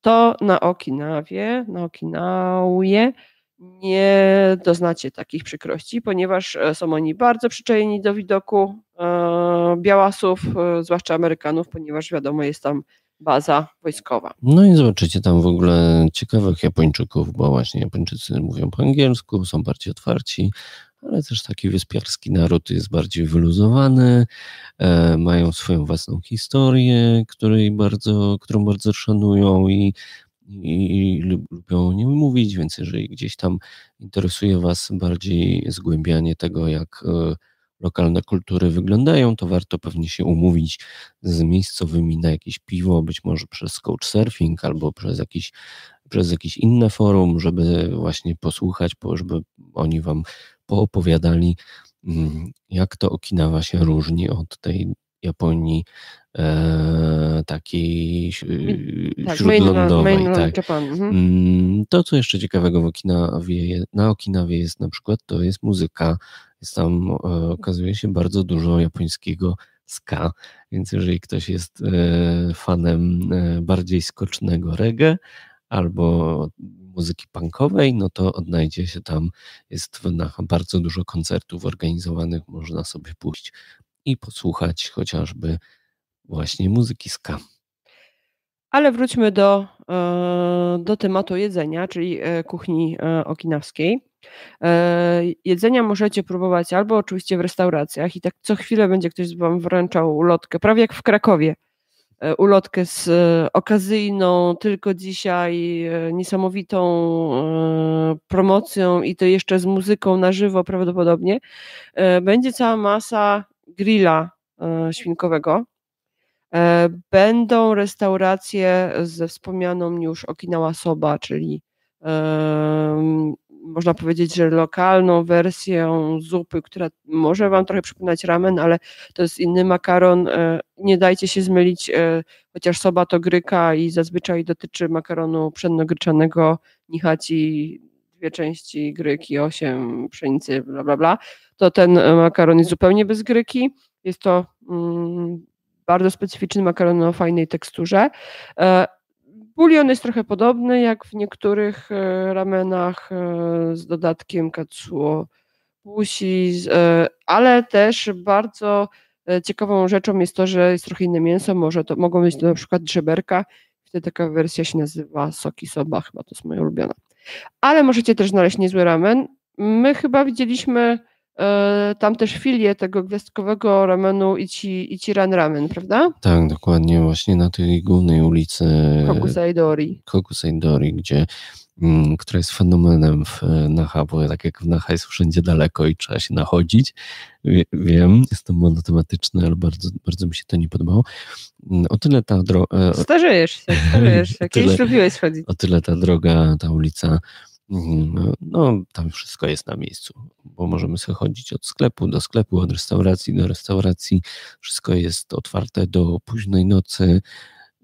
to na Okinawie, na Okinawie nie doznacie takich przykrości, ponieważ są oni bardzo przyczajeni do widoku białasów, zwłaszcza Amerykanów, ponieważ wiadomo, jest tam baza wojskowa. No i zobaczycie tam w ogóle ciekawych Japończyków, bo właśnie Japończycy mówią po angielsku, są bardziej otwarci, ale też taki wyspiarski naród jest bardziej wyluzowany, mają swoją własną historię, którą bardzo szanują i lubią o nim mówić, więc jeżeli gdzieś tam interesuje was bardziej zgłębianie tego, jak lokalne kultury wyglądają, to warto pewnie się umówić z miejscowymi na jakieś piwo, być może przez couchsurfing albo przez jakieś inne forum, żeby właśnie posłuchać, żeby oni wam poopowiadali, jak to Okinawa się różni od tej Japonii takiej śródlądowej. To, co jeszcze ciekawego na Okinawie jest na przykład, to jest muzyka. Jest tam, okazuje się, bardzo dużo japońskiego ska, więc jeżeli ktoś jest fanem bardziej skocznego reggae albo muzyki punkowej, no to odnajdzie się tam. Jest bardzo dużo koncertów organizowanych, można sobie pójść i posłuchać chociażby właśnie muzyki ska. Ale wróćmy do tematu jedzenia, czyli kuchni okinawskiej. Jedzenia możecie próbować albo oczywiście w restauracjach i tak co chwilę będzie ktoś wam wręczał ulotkę, prawie jak w Krakowie, ulotkę z okazyjną, tylko dzisiaj niesamowitą promocją i to jeszcze z muzyką na żywo prawdopodobnie. Będzie cała masa grilla świnkowego. Będą restauracje ze wspomnianą już Okinawa soba, czyli można powiedzieć, że lokalną wersją zupy, która może wam trochę przypominać ramen, ale to jest inny makaron. Nie dajcie się zmylić, chociaż soba to gryka i zazwyczaj dotyczy makaronu pszenno-gryczanego, nihaci, 2 części gryki, 8 pszenicy, bla bla bla. To ten makaron jest zupełnie bez gryki. Jest to bardzo specyficzny makaron o fajnej teksturze. Bulion jest trochę podobny jak w niektórych ramenach z dodatkiem katsuobushi, ale też bardzo ciekawą rzeczą jest to, że jest trochę inne mięso, mogą być to na przykład żeberka, wtedy taka wersja się nazywa soki soba, chyba to jest moja ulubiona. Ale możecie też znaleźć niezły ramen. My chyba widzieliśmy tam też filię tego gwiazdkowego ramenu Ichiran Ramen, prawda? Tak, dokładnie, właśnie na tej głównej ulicy Kokusai Dori, która jest fenomenem w Naha, bo tak jak w Naha jest wszędzie daleko i trzeba się nachodzić. Wiem, jest to monotematyczne, ale bardzo, bardzo mi się to nie podobało. O tyle ta droga... Starzejesz się. Kiedyś lubiłeś chodzić. O tyle ta droga, ta ulica... No, tam wszystko jest na miejscu, bo możemy sobie chodzić od sklepu do sklepu, od restauracji do restauracji. Wszystko jest otwarte do późnej nocy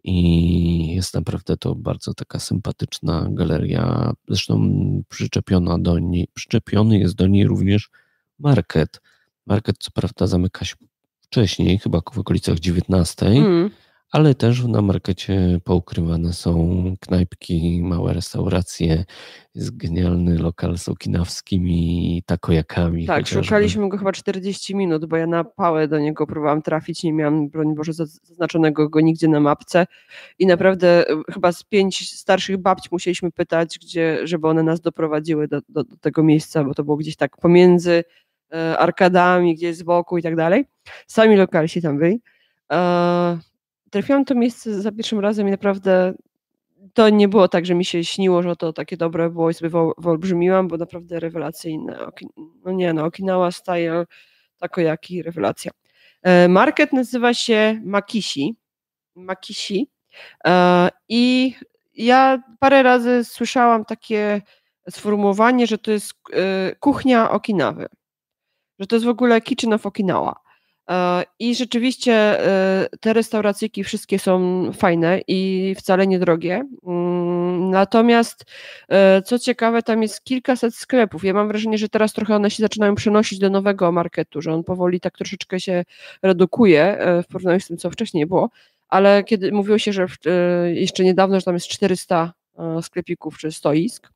i jest naprawdę to bardzo taka sympatyczna galeria. Zresztą przyczepiony jest do niej również market. Market co prawda zamyka się wcześniej, chyba w okolicach 19, ale też na markecie poukrywane są knajpki, małe restauracje, jest genialny lokal z okinawskimi takojakami. Tak, chociażby. Szukaliśmy go chyba 40 minut, bo ja na pałę do niego próbowałam trafić, nie miałam, broń Boże, zaznaczonego go nigdzie na mapce i naprawdę chyba z 5 starszych babci musieliśmy pytać, żeby one nas doprowadziły do tego miejsca, bo to było gdzieś tak pomiędzy arkadami, gdzieś z boku i tak dalej. Sami lokalsi tam byli. Trafiłam to miejsce za pierwszym razem i naprawdę to nie było tak, że mi się śniło, że to takie dobre było i sobie wyolbrzymiłam, bo naprawdę rewelacyjne. Okinawa style, takoyaki, rewelacja. Market nazywa się Makishi. I ja parę razy słyszałam takie sformułowanie, że to jest kuchnia Okinawy, że to jest w ogóle kitchen of Okinawa. I rzeczywiście te restauracyjki wszystkie są fajne i wcale niedrogie. Natomiast co ciekawe, tam jest kilkaset sklepów. Ja mam wrażenie, że teraz trochę one się zaczynają przenosić do nowego marketu, że on powoli tak troszeczkę się redukuje w porównaniu z tym, co wcześniej było. Ale kiedy mówiło się, że jeszcze niedawno, że tam jest 400 sklepików czy stoisk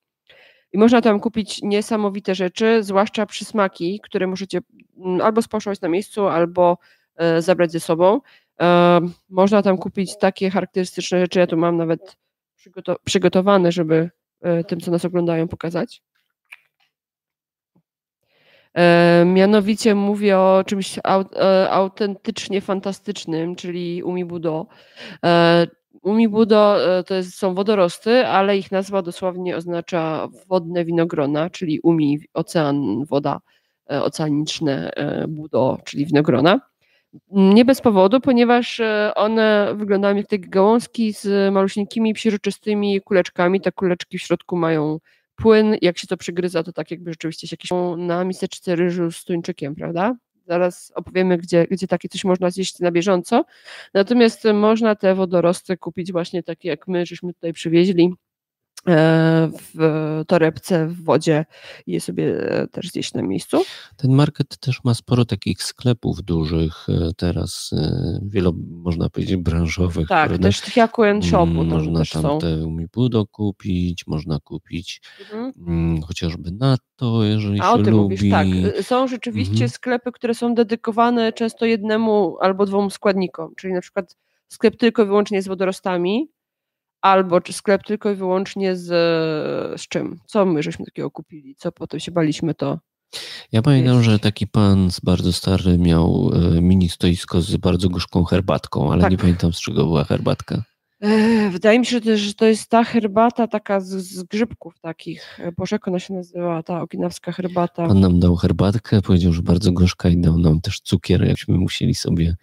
i można tam kupić niesamowite rzeczy, zwłaszcza przysmaki, które możecie albo spożyć na miejscu, albo zabrać ze sobą. Można tam kupić takie charakterystyczne rzeczy, ja tu mam nawet przygotowane, żeby tym, co nas oglądają, pokazać. Mianowicie mówię o czymś autentycznie fantastycznym, czyli Umi Budo. Umi Budo to są wodorosty, ale ich nazwa dosłownie oznacza wodne winogrona, czyli Umi, ocean, woda, oceaniczne Budo, czyli winogrona. Nie bez powodu, ponieważ one wyglądają jak te gałązki z malusieńkimi, przeźroczystymi kuleczkami. Te kuleczki w środku mają płyn, jak się to przygryza, to tak jakby rzeczywiście się jakieś na miseczce ryżu z tuńczykiem, prawda? Zaraz opowiemy, gdzie takie coś można zjeść na bieżąco. Natomiast można te wodorosty kupić właśnie takie, jak my żeśmy tutaj przywieźli w torebce, w wodzie i je sobie też zjeść na miejscu. Ten market też ma sporo takich sklepów dużych teraz, wielo, można powiedzieć, branżowych. Tak, które też Tokyo Shopu. Można też tam są. Te Umi Budo kupić, można kupić chociażby natto, jeżeli się lubi. A o tym mówisz, tak. Są rzeczywiście sklepy, które są dedykowane często jednemu albo dwóm składnikom, czyli na przykład sklep tylko i wyłącznie z wodorostami, albo czy sklep tylko i wyłącznie z czym? Co my żeśmy takiego kupili? Co potem się baliśmy to? Ja pamiętam, że taki pan bardzo stary miał mini stoisko z bardzo gorzką herbatką, ale tak. Nie pamiętam, z czego była herbatka. Wydaje mi się, że to jest ta herbata taka z grzybków takich. Boże, jak ona się nazywała, ta okinawska herbata. Pan nam dał herbatkę, powiedział, że bardzo gorzka i dał nam też cukier, jakśmy musieli sobie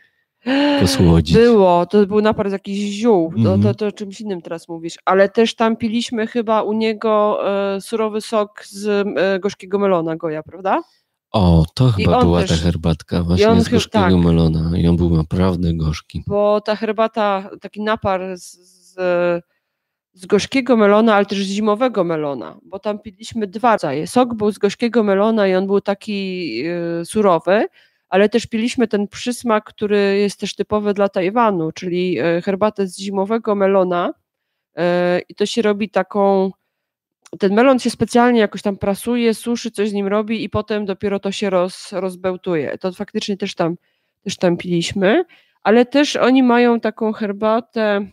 posłodzić. Było, to był napar z jakichś ziół, to czymś innym teraz mówisz, ale też tam piliśmy chyba u niego surowy sok z gorzkiego melona, goja, prawda? O, to chyba była ta herbatka właśnie z gorzkiego melona i on był naprawdę gorzki. Bo ta herbata, taki napar z gorzkiego melona, ale też z zimowego melona, bo tam piliśmy dwa rodzaje. Sok był z gorzkiego melona i on był taki surowy, ale też piliśmy ten przysmak, który jest też typowy dla Tajwanu, czyli herbatę z zimowego melona i to się robi taką, ten melon się specjalnie jakoś tam prasuje, suszy, coś z nim robi i potem dopiero to się rozbełtuje. To faktycznie też tam piliśmy, ale też oni mają taką herbatę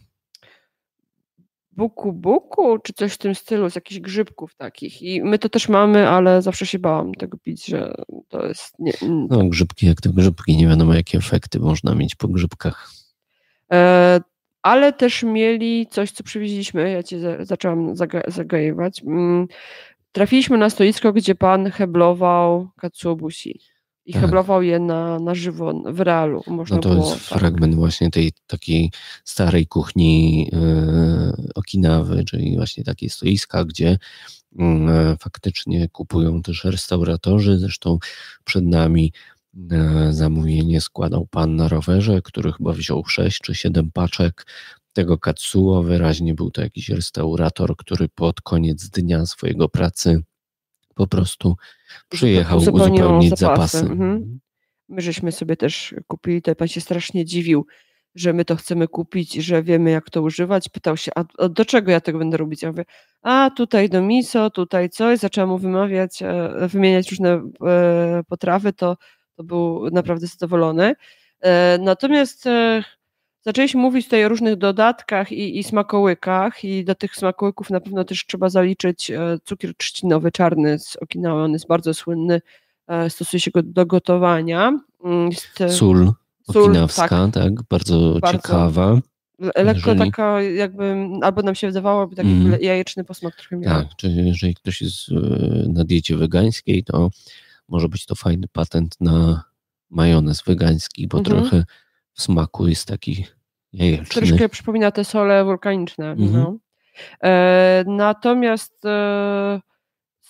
buku-buku, czy coś w tym stylu, z jakichś grzybków takich. I my to też mamy, ale zawsze się bałam tego pić, że to jest... No grzybki jak to grzybki, nie wiadomo jakie efekty można mieć po grzybkach. Ale też mieli coś, co przywieźliśmy, ja cię zaczęłam zagajewać. Trafiliśmy na stoisko, gdzie pan heblował katsuobushi. I heblował je na żywo, w realu. Można no to było, jest fragment właśnie tej takiej starej kuchni Okinawy, czyli właśnie takie stoiska, gdzie faktycznie kupują też restauratorzy. Zresztą przed nami zamówienie składał pan na rowerze, który chyba wziął 6 czy 7 paczek tego katsuo. Wyraźnie był to jakiś restaurator, który pod koniec dnia swojego pracy po prostu przyjechał uzupełnić zapasy. My żeśmy sobie też kupili, to pan się strasznie dziwił, że my to chcemy kupić, że wiemy jak to używać. Pytał się, a do czego ja tego będę robić? Ja mówię, a tutaj do miso, tutaj coś. Zaczęłam mu wymieniać różne potrawy, to był naprawdę zadowolony. Natomiast zaczęliśmy mówić tutaj o różnych dodatkach i smakołykach i do tych smakołyków na pewno też trzeba zaliczyć cukier trzcinowy czarny z Okinawy, on jest bardzo słynny, stosuje się go do gotowania. Jest sól okinawska, tak, bardzo ciekawa. Lekko taka jakby, albo nam się wydawało, by taki jajeczny posmak trochę miał. Tak, czyli jeżeli ktoś jest na diecie wegańskiej, to może być to fajny patent na majonez wegański, bo trochę w smaku jest taki jajeczny. Troszkę przypomina te sole wulkaniczne. Natomiast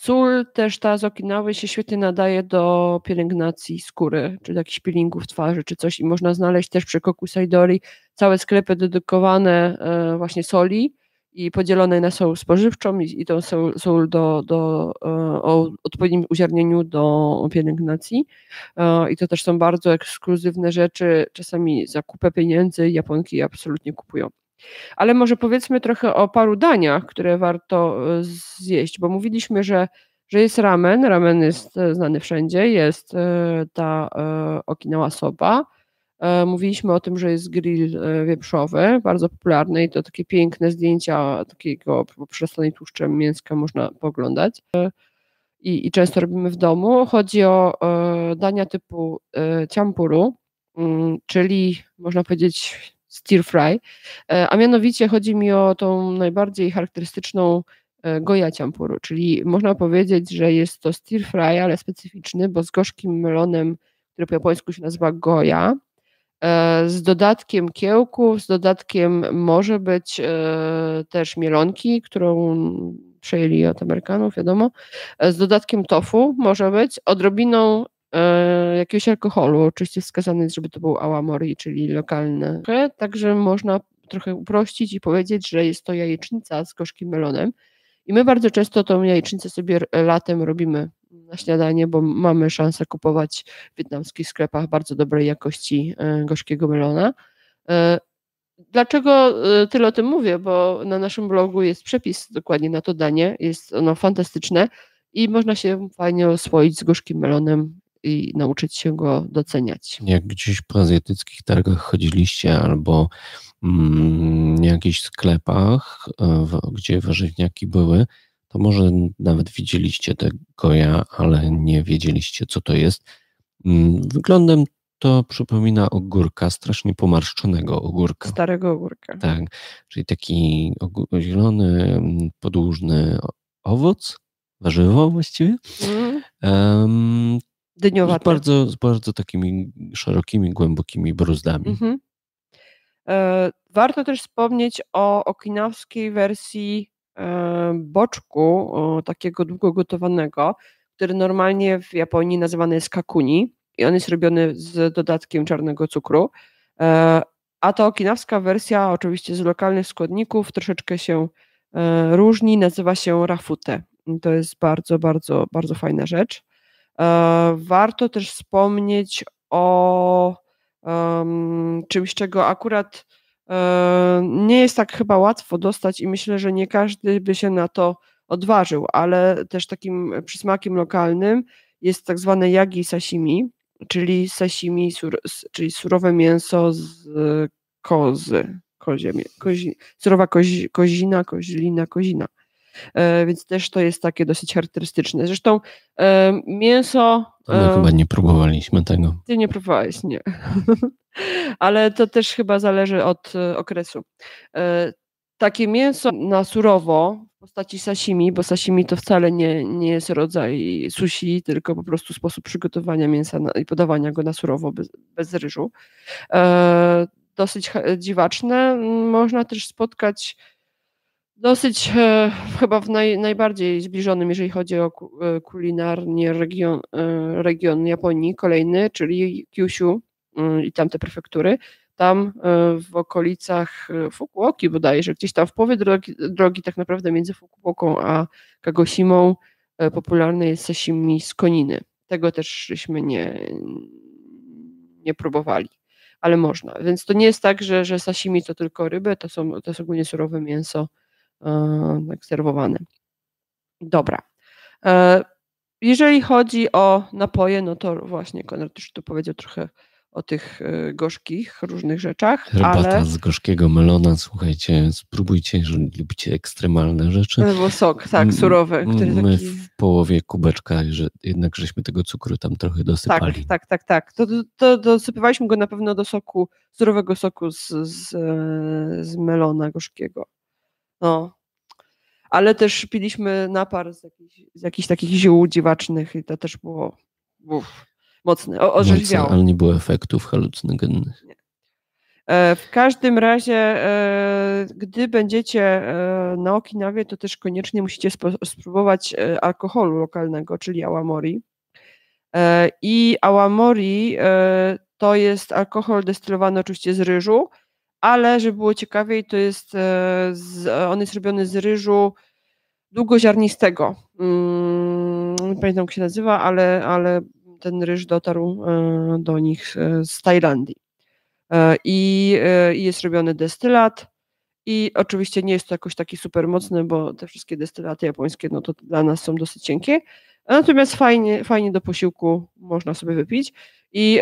Sól też ta z Okinawy się świetnie nadaje do pielęgnacji skóry, czy do jakichś peelingów twarzy, czy coś. I można znaleźć też przy Kokusai Dori całe sklepy dedykowane właśnie soli i podzielonej na sól spożywczą i tą sól o odpowiednim uziarnieniu do pielęgnacji. I to też są bardzo ekskluzywne rzeczy. Czasami za kupę pieniędzy Japonki absolutnie kupują. Ale może powiedzmy trochę o paru daniach, które warto zjeść, bo mówiliśmy, że jest ramen, ramen jest znany wszędzie, jest ta Okinawa soba, mówiliśmy o tym, że jest grill wieprzowy, bardzo popularny i to takie piękne zdjęcia takiego przerastanej tłuszczem mięska można poglądać i często robimy w domu. Chodzi o dania typu champuru, czyli można powiedzieć stir fry, a mianowicie chodzi mi o tą najbardziej charakterystyczną goja champuru, czyli można powiedzieć, że jest to stir fry, ale specyficzny, bo z gorzkim melonem, który po japońsku się nazywa goja, z dodatkiem kiełków, z dodatkiem może być też mielonki, którą przejęli od Amerykanów, wiadomo, z dodatkiem tofu może być, odrobiną jakiegoś alkoholu, oczywiście wskazane jest, żeby to był awamori, czyli lokalne. Także można trochę uprościć i powiedzieć, że jest to jajecznica z gorzkim melonem i my bardzo często tą jajecznicę sobie latem robimy na śniadanie, bo mamy szansę kupować w wietnamskich sklepach bardzo dobrej jakości gorzkiego melona. Dlaczego tyle o tym mówię? Bo na naszym blogu jest przepis dokładnie na to danie, jest ono fantastyczne i można się fajnie oswoić z gorzkim melonem i nauczyć się go doceniać. Jak gdzieś po azjatyckich targach chodziliście albo w jakichś sklepach, gdzie warzywniaki były, to może nawet widzieliście tego goja, ale nie wiedzieliście, co to jest. Wyglądem to przypomina ogórka, strasznie pomarszczonego ogórka. Starego ogórka. Tak, czyli taki zielony, podłużny owoc, warzywo właściwie. Dyniowate. Z bardzo takimi szerokimi, głębokimi bruzdami. Warto też wspomnieć o okinawskiej wersji boczku, takiego długo gotowanego, który normalnie w Japonii nazywany jest kakuni i on jest robiony z dodatkiem czarnego cukru. A ta okinawska wersja oczywiście z lokalnych składników troszeczkę się różni, nazywa się rafute. I to jest bardzo, bardzo, bardzo fajna rzecz. Warto też wspomnieć o czymś, czego akurat nie jest tak chyba łatwo dostać i myślę, że nie każdy by się na to odważył, ale też takim przysmakiem lokalnym jest tak zwane yagi sashimi, czyli sashimi, czyli surowe mięso z kozy, kozina. Więc też to jest takie dosyć charakterystyczne. Zresztą mięso... Ale chyba nie próbowaliśmy tego. Ty nie próbowałeś, nie. Ale to też chyba zależy od okresu. Takie mięso na surowo w postaci sashimi, bo sashimi to wcale nie jest rodzaj sushi, tylko po prostu sposób przygotowania mięsa i podawania go na surowo bez ryżu. Dosyć dziwaczne. Można też spotkać dosyć chyba w najbardziej zbliżonym, jeżeli chodzi o kulinarnie region Japonii kolejny, czyli Kyushu i tamte prefektury. Tam w okolicach Fukuoki bodajże, gdzieś tam w połowie drogi tak naprawdę między Fukuoką a Kagoshimą popularne jest sashimi z koniny. Tego też żeśmy nie próbowali, ale można. Więc to nie jest tak, że sashimi to tylko ryby, to jest ogólnie surowe mięso tak serwowane. Dobra. Jeżeli chodzi o napoje, no to właśnie Konrad już tu powiedział trochę o tych gorzkich różnych rzeczach. Herbata z gorzkiego melona, słuchajcie, spróbujcie, jeżeli lubicie ekstremalne rzeczy. Albo sok, tak, surowy. Który my taki... w połowie kubeczka, jednak żeśmy tego cukru tam trochę dosypali. Tak. To dosypywaliśmy go na pewno do soku, surowego soku z melona gorzkiego. No, ale też piliśmy napar z jakichś takich ziół dziwacznych i to też było mocne, orzeźwiało. Ale nie było efektów halucynogennych. W każdym razie, gdy będziecie na Okinawie, to też koniecznie musicie spróbować alkoholu lokalnego, czyli awamori. I awamori to jest alkohol destylowany oczywiście z ryżu, ale żeby było ciekawiej, to jest, on jest robiony z ryżu długoziarnistego. Nie pamiętam, jak się nazywa, ale ten ryż dotarł do nich z Tajlandii. I jest robiony destylat i oczywiście nie jest to jakoś taki super mocny, bo te wszystkie destylaty japońskie, no to dla nas są dosyć cienkie, natomiast fajnie do posiłku można sobie wypić i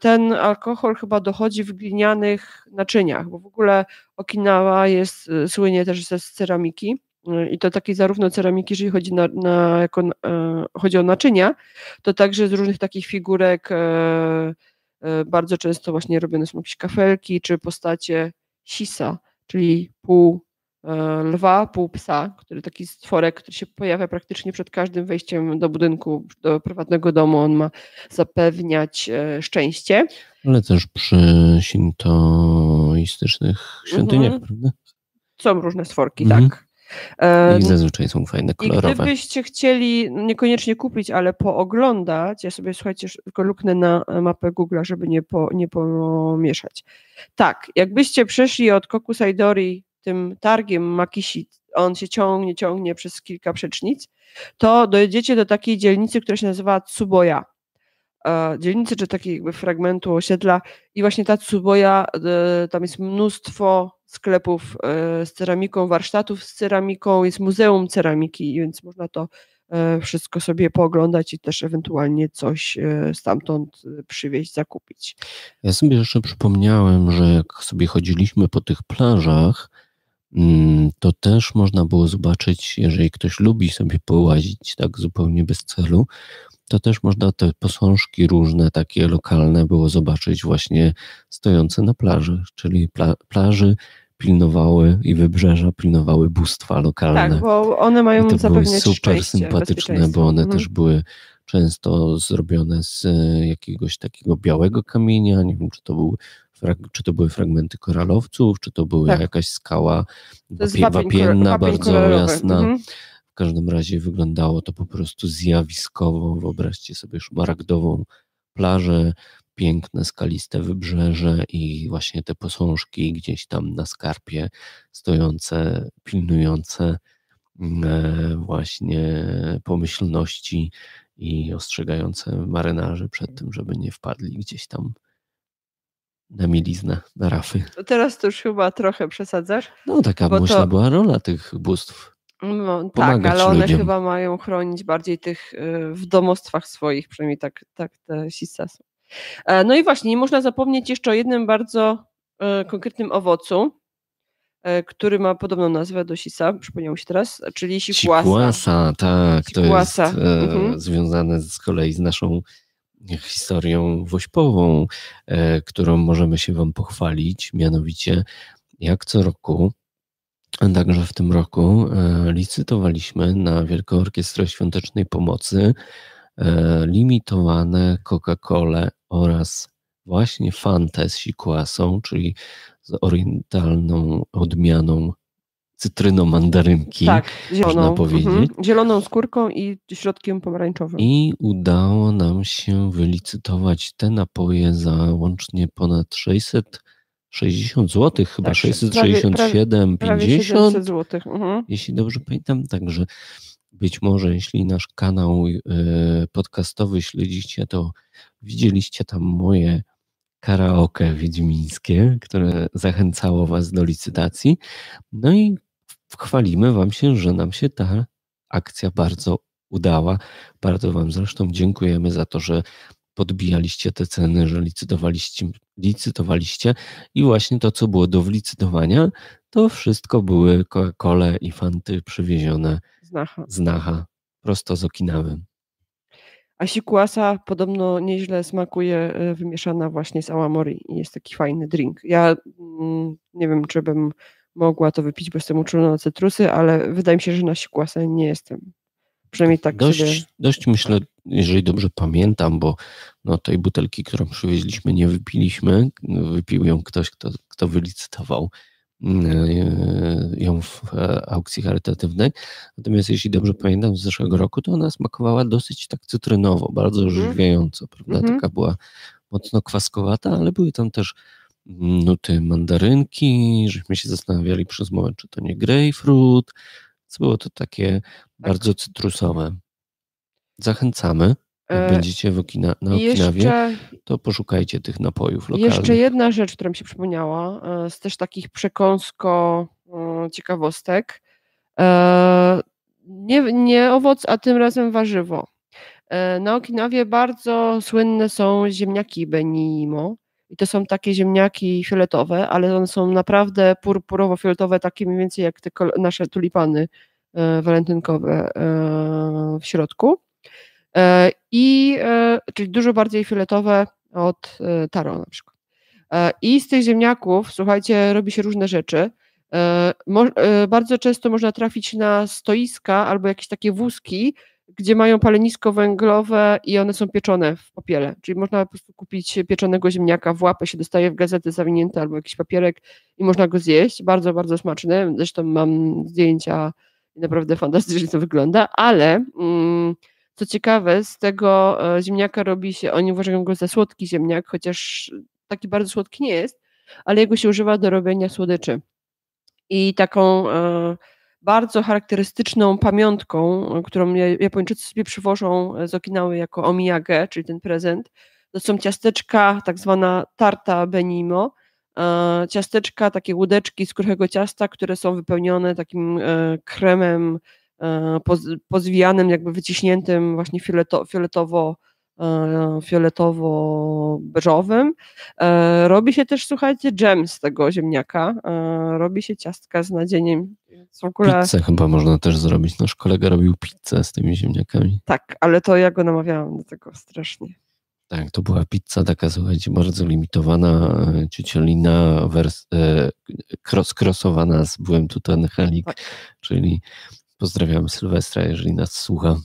ten alkohol chyba dochodzi w glinianych naczyniach, bo w ogóle Okinawa jest, słynie też z ceramiki i to takiej zarówno ceramiki, jeżeli chodzi, chodzi o naczynia, to także z różnych takich figurek. Bardzo często właśnie robione są jakieś kafelki czy postacie sisa, czyli pół lwa, pół psa, który taki stworek, który się pojawia praktycznie przed każdym wejściem do budynku, do prywatnego domu. On ma zapewniać szczęście. Ale też przy sintoistycznych świątyniach, prawda? Są różne stworki, tak. I zazwyczaj są fajne, kolorowe. I gdybyście chcieli niekoniecznie kupić, ale pooglądać, ja sobie, słuchajcie, tylko luknę na mapę Google, żeby nie pomieszać. Tak, jakbyście przeszli od Kokusai Dori tym targiem Makishi, on się ciągnie przez kilka przecznic, to dojedziecie do takiej dzielnicy, która się nazywa Tsuboya. Dzielnicy, czy takiego jakby fragmentu osiedla i właśnie ta Tsuboya, tam jest mnóstwo sklepów z ceramiką, warsztatów z ceramiką, jest muzeum ceramiki, więc można to wszystko sobie pooglądać i też ewentualnie coś stamtąd przywieźć, zakupić. Ja sobie jeszcze przypomniałem, że jak sobie chodziliśmy po tych plażach, to też można było zobaczyć, jeżeli ktoś lubi sobie połazić tak zupełnie bez celu, to też można te posążki różne, takie lokalne było zobaczyć właśnie stojące na plaży, czyli plaży pilnowały i wybrzeża pilnowały bóstwa lokalne. Tak, bo one mają zapewniać szczęście, bezpieczeństwo. Były super sympatyczne, bo one też były często zrobione z jakiegoś takiego białego kamienia, nie wiem, czy to były fragmenty koralowców, czy to była jakaś skała wapienna, bardzo jasna. W każdym razie wyglądało to po prostu zjawiskowo. Wyobraźcie sobie szmaragdową plażę, piękne, skaliste wybrzeże i właśnie te posążki gdzieś tam na skarpie stojące, pilnujące właśnie pomyślności i ostrzegające marynarzy przed tym, żeby nie wpadli gdzieś tam na mieliznę, na rafy. Teraz to już chyba trochę przesadzasz. No taka myślę to była rola tych bóstw. No, tak, ale one ludziom chyba mają chronić bardziej tych w domostwach swoich, przynajmniej tak te sisa są. No i właśnie, nie można zapomnieć jeszcze o jednym bardzo konkretnym owocu, który ma podobną nazwę do sisa, przypomniał mi się teraz, czyli shīkuwāsa. Shīkuwāsa, tak, shīkuwāsa. To jest związane z kolei z naszą historią wośpową, którą możemy się wam pochwalić, mianowicie jak co roku, także w tym roku licytowaliśmy na Wielką Orkiestrę Świątecznej Pomocy limitowane Coca-Colę oraz właśnie Fantę z shīkuwāsą, czyli z orientalną odmianą cytryną mandarynki, tak, zieloną, można powiedzieć. Zieloną skórką i środkiem pomarańczowym. I udało nam się wylicytować te napoje za łącznie ponad 660 zł, chyba tak, 667, prawie 50 zł, jeśli dobrze pamiętam. Także być może, jeśli nasz kanał podcastowy śledzicie, to widzieliście tam moje karaoke wiedźmińskie, które zachęcało was do licytacji. No i chwalimy wam się, że nam się ta akcja bardzo udała. Bardzo wam zresztą dziękujemy za to, że podbijaliście te ceny, że licytowaliście i właśnie to, co było do wylicytowania, to wszystko były Coca-Cole i Fanty przywiezione z Naha, prosto z Okinawy. A shīkuwāsa podobno nieźle smakuje wymieszana właśnie z awamori i jest taki fajny drink. Ja nie wiem, czy bym mogła to wypić, bo jestem uczulona na cytrusy, ale wydaje mi się, że na shīkuwāsę nie jestem Przynajmniej tak dość myślę, jeżeli dobrze pamiętam, bo no, tej butelki, którą przywieźliśmy, nie wypiliśmy. Wypił ją ktoś, kto wylicytował ją w aukcji charytatywnej. Natomiast jeśli dobrze pamiętam, z zeszłego roku to ona smakowała dosyć tak cytrynowo, bardzo ożywiająco, prawda? Taka była mocno kwaskowata, ale były tam też nuty mandarynki, żeśmy się zastanawiali przez moment, czy to nie grejpfrut. Było to takie bardzo cytrusowe. Zachęcamy. Jak będziecie na Okinawie, to poszukajcie tych napojów lokalnych. Jeszcze jedna rzecz, która mi się przypomniała, z też takich przekąsko ciekawostek. Nie owoc, a tym razem warzywo. Na Okinawie bardzo słynne są ziemniaki benimo. I to są takie ziemniaki fioletowe, ale one są naprawdę purpurowo-fioletowe, takie mniej więcej jak te nasze tulipany walentynkowe w środku. Czyli dużo bardziej fioletowe od taro na przykład. I z tych ziemniaków, słuchajcie, robi się różne rzeczy. Bardzo często można trafić na stoiska albo jakieś takie wózki, gdzie mają palenisko węglowe i one są pieczone w popiele. Czyli można po prostu kupić pieczonego ziemniaka w łapę, się dostaje w gazety zawinięte albo jakiś papierek i można go zjeść. Bardzo, bardzo smaczny. Zresztą mam zdjęcia i naprawdę fantastycznie to wygląda, ale co ciekawe, z tego ziemniaka robi się, oni uważają go za słodki ziemniak, chociaż taki bardzo słodki nie jest, ale jego się używa do robienia słodyczy. I taką bardzo charakterystyczną pamiątką, którą Japończycy sobie przywożą z Okinawy jako omiyage, czyli ten prezent, to są ciasteczka, tak zwana tarta benimo, ciasteczka, takie łódeczki z kruchego ciasta, które są wypełnione takim kremem pozwijanym, jakby wyciśniętym właśnie fioletowo-beżowym. Robi się też, słuchajcie, dżem z tego ziemniaka. Robi się ciastka z nadzieniem. Pizzę chyba można też zrobić. Nasz kolega robił pizzę z tymi ziemniakami. Tak, ale to ja go namawiałam do tego strasznie. Tak, to była pizza taka, słuchajcie, bardzo limitowana, ciuciolina, skrosowana z byłem tu Tony Halik, tak. Czyli pozdrawiamy Sylwestra, jeżeli nas słucha.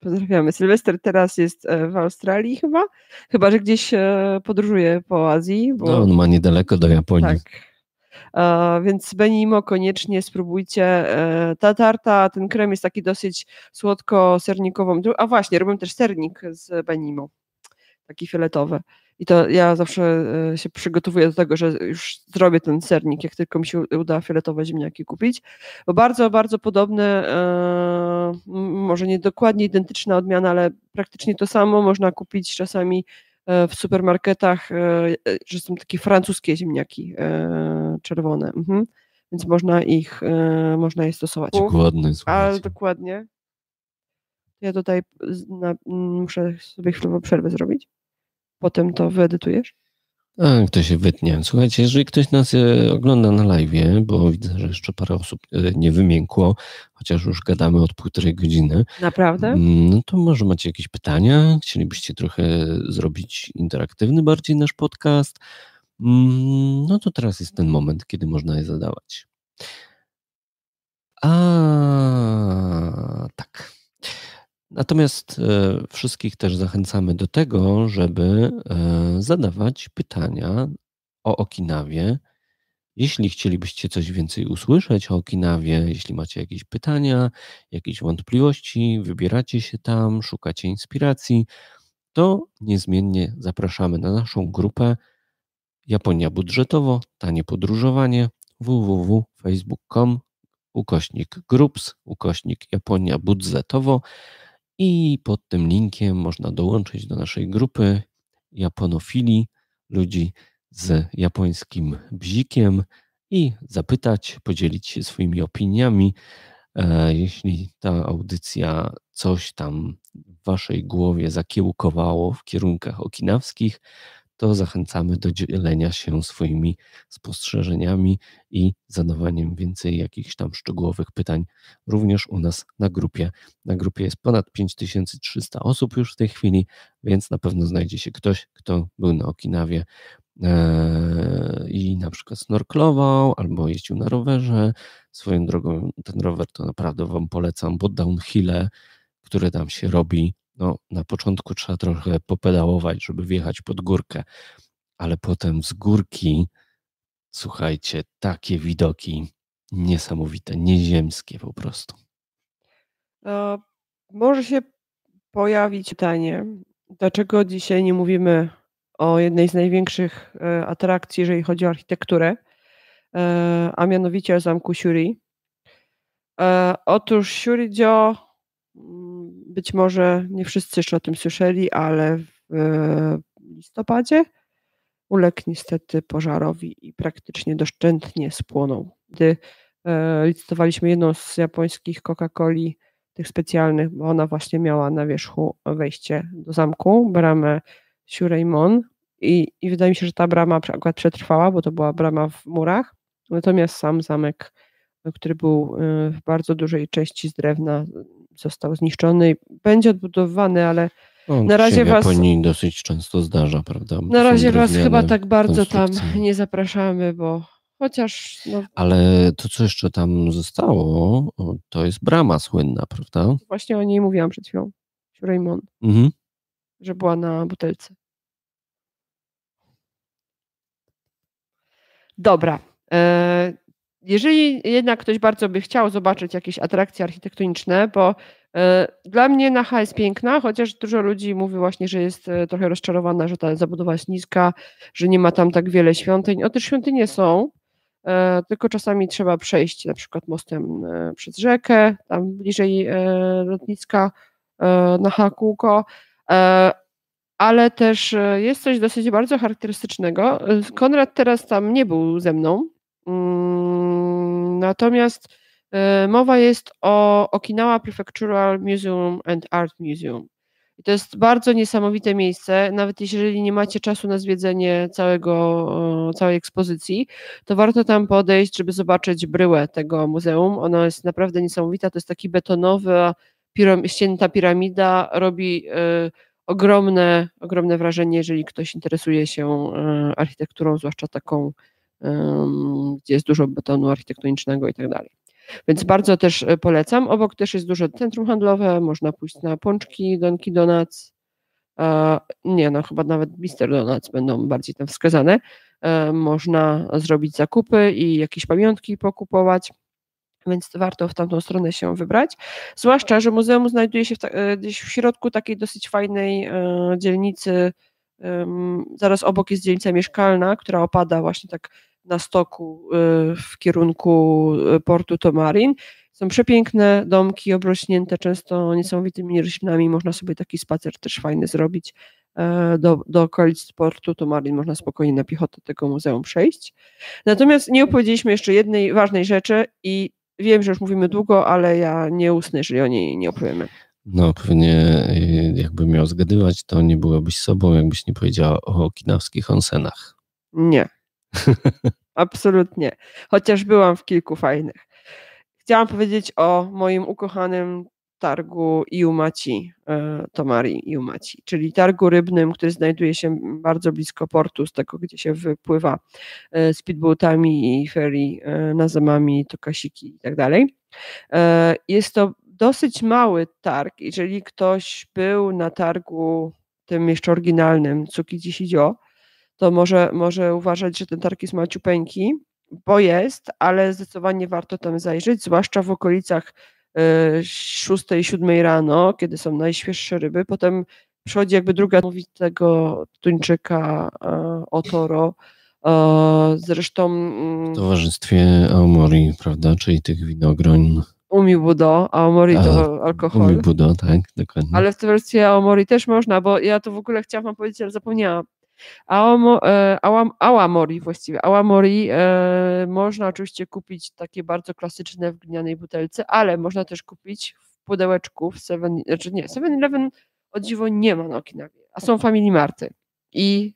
Pozdrawiamy. Sylwester teraz jest w Australii chyba, że gdzieś podróżuje po Azji. Bo... No, on ma niedaleko do Japonii. Tak. Więc benimo koniecznie spróbujcie. Ta tarta, ten krem jest taki dosyć słodko-sernikową. A właśnie, robię też sernik z benimo. Taki fioletowy. I to ja zawsze się przygotowuję do tego, że już zrobię ten sernik, jak tylko mi się uda fioletowe ziemniaki kupić. Bo bardzo, bardzo podobne, może nie dokładnie identyczna odmiana, ale praktycznie to samo można kupić czasami w supermarketach, że są takie francuskie ziemniaki czerwone. Więc można je stosować. Dokładnie, ale dokładnie. Ja tutaj muszę sobie chwilową przerwę zrobić. Potem to wyedytujesz? Tak, to się wytnie. Słuchajcie, jeżeli ktoś nas ogląda na live, bo widzę, że jeszcze parę osób nie wymiękło, chociaż już gadamy od półtorej godziny. Naprawdę? No to może macie jakieś pytania? Chcielibyście trochę zrobić interaktywny bardziej nasz podcast? No to teraz jest ten moment, kiedy można je zadawać. A tak. Natomiast wszystkich też zachęcamy do tego, żeby zadawać pytania o Okinawie. Jeśli chcielibyście coś więcej usłyszeć o Okinawie, jeśli macie jakieś pytania, jakieś wątpliwości, wybieracie się tam, szukacie inspiracji, to niezmiennie zapraszamy na naszą grupę Japonia budżetowo, tanie podróżowanie www.facebook.com/groups/Japonia budżetowo. I pod tym linkiem można dołączyć do naszej grupy japonofili, ludzi z japońskim bzikiem i zapytać, podzielić się swoimi opiniami. Jeśli ta audycja coś tam w waszej głowie zakiełkowało w kierunkach okinawskich, to zachęcamy do dzielenia się swoimi spostrzeżeniami i zadawaniem więcej jakichś tam szczegółowych pytań również u nas na grupie. Na grupie jest ponad 5300 osób już w tej chwili, więc na pewno znajdzie się ktoś, kto był na Okinawie i na przykład snorklował albo jeździł na rowerze. Swoją drogą ten rower to naprawdę wam polecam, bo downhille które tam się robi, no na początku trzeba trochę popedałować, żeby wjechać pod górkę, ale potem z górki, słuchajcie, takie widoki niesamowite, nieziemskie po prostu. Może się pojawić pytanie, dlaczego dzisiaj nie mówimy o jednej z największych atrakcji, jeżeli chodzi o architekturę, a mianowicie o zamku Shuri. Otóż Shuri-jo, być może nie wszyscy jeszcze o tym słyszeli, ale w listopadzie uległ niestety pożarowi i praktycznie doszczętnie spłonął. Gdy licytowaliśmy jedną z japońskich Coca-Coli, tych specjalnych, bo ona właśnie miała na wierzchu wejście do zamku, bramę Shureimon i wydaje mi się, że ta brama akurat przetrwała, bo to była brama w murach, natomiast sam zamek, który był w bardzo dużej części z drewna, został zniszczony i będzie odbudowany, ale na razie was... W Japonii dosyć często zdarza, prawda? Na razie was chyba tak bardzo tam nie zapraszamy, bo chociaż... No... Ale to, co jeszcze tam zostało, to jest brama słynna, prawda? Właśnie o niej mówiłam przed chwilą, Shureimon, że była na butelce. Dobra. Jeżeli jednak ktoś bardzo by chciał zobaczyć jakieś atrakcje architektoniczne, bo dla mnie Naha jest piękna, chociaż dużo ludzi mówi właśnie, że jest trochę rozczarowana, że ta zabudowa jest niska, że nie ma tam tak wiele świątyń. Otóż świątynie są, tylko czasami trzeba przejść na przykład mostem przez rzekę, tam bliżej lotniska Naha kółko, ale też jest coś dosyć bardzo charakterystycznego. Konrad teraz tam nie był ze mną, natomiast mowa jest o Okinawa Prefectural Museum and Art Museum. I to jest bardzo niesamowite miejsce, nawet jeżeli nie macie czasu na zwiedzenie całej ekspozycji, to warto tam podejść, żeby zobaczyć bryłę tego muzeum. Ona jest naprawdę niesamowita, to jest taki betonowa, ścięta piramida, robi ogromne wrażenie, jeżeli ktoś interesuje się architekturą, zwłaszcza taką, gdzie jest dużo betonu architektonicznego i tak dalej. Więc bardzo też polecam. Obok też jest duże centrum handlowe, można pójść na pączki, Donki Donuts, chyba nawet Mister Donuts będą bardziej tam wskazane. Można zrobić zakupy i jakieś pamiątki pokupować, więc warto w tamtą stronę się wybrać. Zwłaszcza, że muzeum znajduje się gdzieś w środku takiej dosyć fajnej dzielnicy. Zaraz obok jest dzielnica mieszkalna, która opada właśnie tak na stoku w kierunku portu Tomarin. Są przepiękne domki obrośnięte często niesamowitymi roślinami. Można sobie taki spacer też fajny zrobić. Do okolic portu Tomarin można spokojnie na piechotę tego muzeum przejść. Natomiast nie opowiedzieliśmy jeszcze jednej ważnej rzeczy i wiem, że już mówimy długo, ale ja nie usnę, jeżeli o niej nie opowiemy. No pewnie jakbym miał zgadywać, to nie byłabyś sobą, jakbyś nie powiedziała o okinawskich onsenach. Nie, absolutnie. Chociaż byłam w kilku fajnych. Chciałam powiedzieć o moim ukochanym targu Iyumachi, Tomari Iyumachi, czyli targu rybnym, który znajduje się bardzo blisko portu, z tego gdzie się wypływa speedboatami i ferry na Zamami, Tokashiki i tak dalej. Jest to dosyć mały targ, jeżeli ktoś był na targu tym jeszcze oryginalnym Tsukiji-Shijō, to może uważać, że ten targ jest maciupeńki, bo jest, ale zdecydowanie warto tam zajrzeć, zwłaszcza w okolicach 6-7 rano, kiedy są najświeższe ryby, potem przychodzi jakby druga mówi tego tuńczyka Otoro, zresztą... W towarzystwie Aomori, prawda, czyli tych winogroń... Umi Budo, Awamori to alkohol. Umi Budo, tak, dokładnie. Ale w tej wersji Awamori też można, bo ja to w ogóle chciałam wam powiedzieć, ale zapomniałam. Awamori można oczywiście kupić takie bardzo klasyczne w glinianej butelce, ale można też kupić w pudełeczku w 7-Eleven o dziwo nie ma na Okinawie, a są Family Marty. I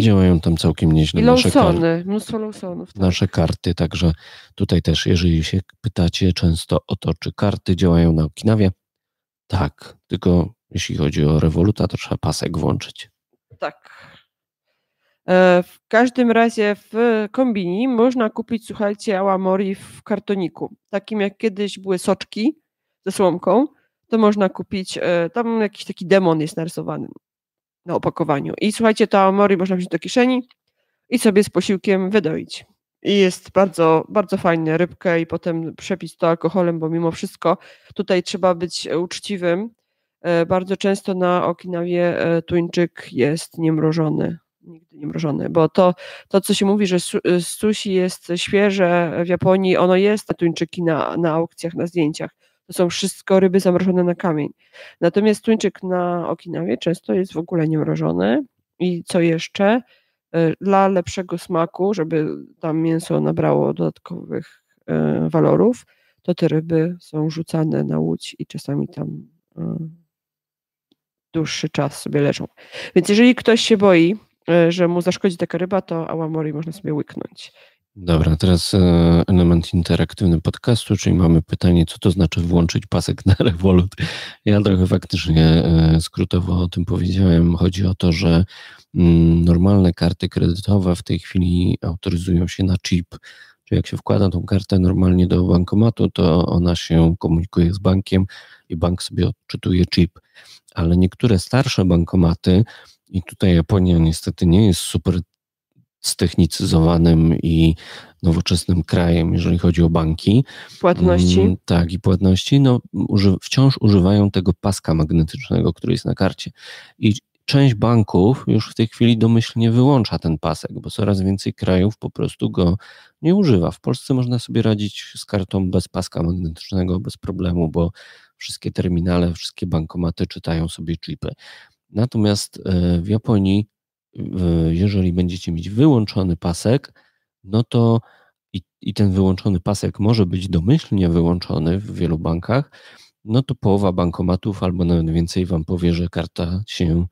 działają tam całkiem nieźle. I Lawsony, mnóstwo Lawsonów. Tak. Nasze karty, także tutaj też, jeżeli się pytacie często o to, czy karty działają na Okinawie, tak, tylko jeśli chodzi o Revoluta, to trzeba pasek włączyć. Tak. W każdym razie w kombini można kupić, słuchajcie, Awamori w kartoniku, takim jak kiedyś były soczki, ze słomką, to można kupić, tam jakiś taki demon jest narysowany na opakowaniu. I słuchajcie, to Aomori można wziąć do kieszeni i sobie z posiłkiem wydoić. I jest bardzo, bardzo fajne, rybkę i potem przepić to alkoholem, bo mimo wszystko tutaj trzeba być uczciwym. Bardzo często na Okinawie tuńczyk jest niemrożony, nigdy niemrożony, bo to co się mówi, że sushi jest świeże w Japonii, ono jest, tuńczyki na aukcjach, na zdjęciach. To są wszystko ryby zamrożone na kamień. Natomiast tuńczyk na Okinawie często jest w ogóle niemrożony. I co jeszcze? Dla lepszego smaku, żeby tam mięso nabrało dodatkowych walorów, to te ryby są rzucane na łódź i czasami tam dłuższy czas sobie leżą. Więc jeżeli ktoś się boi, że mu zaszkodzi taka ryba, to awamori można sobie łyknąć. Dobra, teraz element interaktywny podcastu, czyli mamy pytanie, co to znaczy włączyć pasek na Revolut. Ja trochę faktycznie skrótowo o tym powiedziałem. Chodzi o to, że normalne karty kredytowe w tej chwili autoryzują się na chip. Czyli jak się wkłada tą kartę normalnie do bankomatu, to ona się komunikuje z bankiem i bank sobie odczytuje chip. Ale niektóre starsze bankomaty, i tutaj Japonia niestety nie jest super ztechnicyzowanym i nowoczesnym krajem, jeżeli chodzi o banki. Płatności. Tak, i płatności. No, wciąż używają tego paska magnetycznego, który jest na karcie. I część banków już w tej chwili domyślnie wyłącza ten pasek, bo coraz więcej krajów po prostu go nie używa. W Polsce można sobie radzić z kartą bez paska magnetycznego, bez problemu, bo wszystkie terminale, wszystkie bankomaty czytają sobie chipy. Natomiast w Japonii, jeżeli będziecie mieć wyłączony pasek, no to i ten wyłączony pasek może być domyślnie wyłączony w wielu bankach, no to połowa bankomatów albo nawet więcej wam powie, że karta się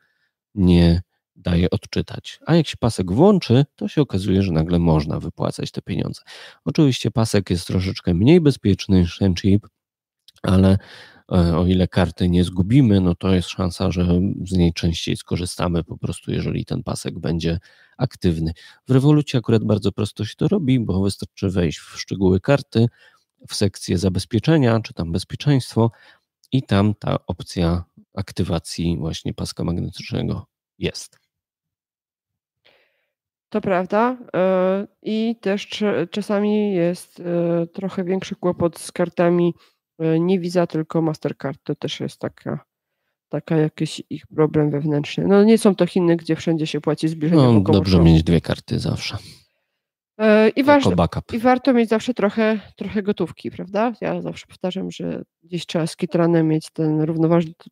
nie daje odczytać. A jak się pasek włączy, to się okazuje, że nagle można wypłacać te pieniądze. Oczywiście pasek jest troszeczkę mniej bezpieczny niż ten chip, ale o ile karty nie zgubimy, no to jest szansa, że z niej częściej skorzystamy po prostu, jeżeli ten pasek będzie aktywny. W Revolucie akurat bardzo prosto się to robi, bo wystarczy wejść w szczegóły karty, w sekcję zabezpieczenia, czy tam bezpieczeństwo i tam ta opcja aktywacji właśnie paska magnetycznego jest. To prawda i też czasami jest trochę większy kłopot z kartami nie Visa, tylko Mastercard. To też jest taka jakiś ich problem wewnętrzny. No nie są to Chiny, gdzie wszędzie się płaci zbliżeniem. No dobrze mieć dwie karty zawsze. I warto mieć zawsze trochę gotówki, prawda? Ja zawsze powtarzam, że gdzieś trzeba z kitranem mieć ten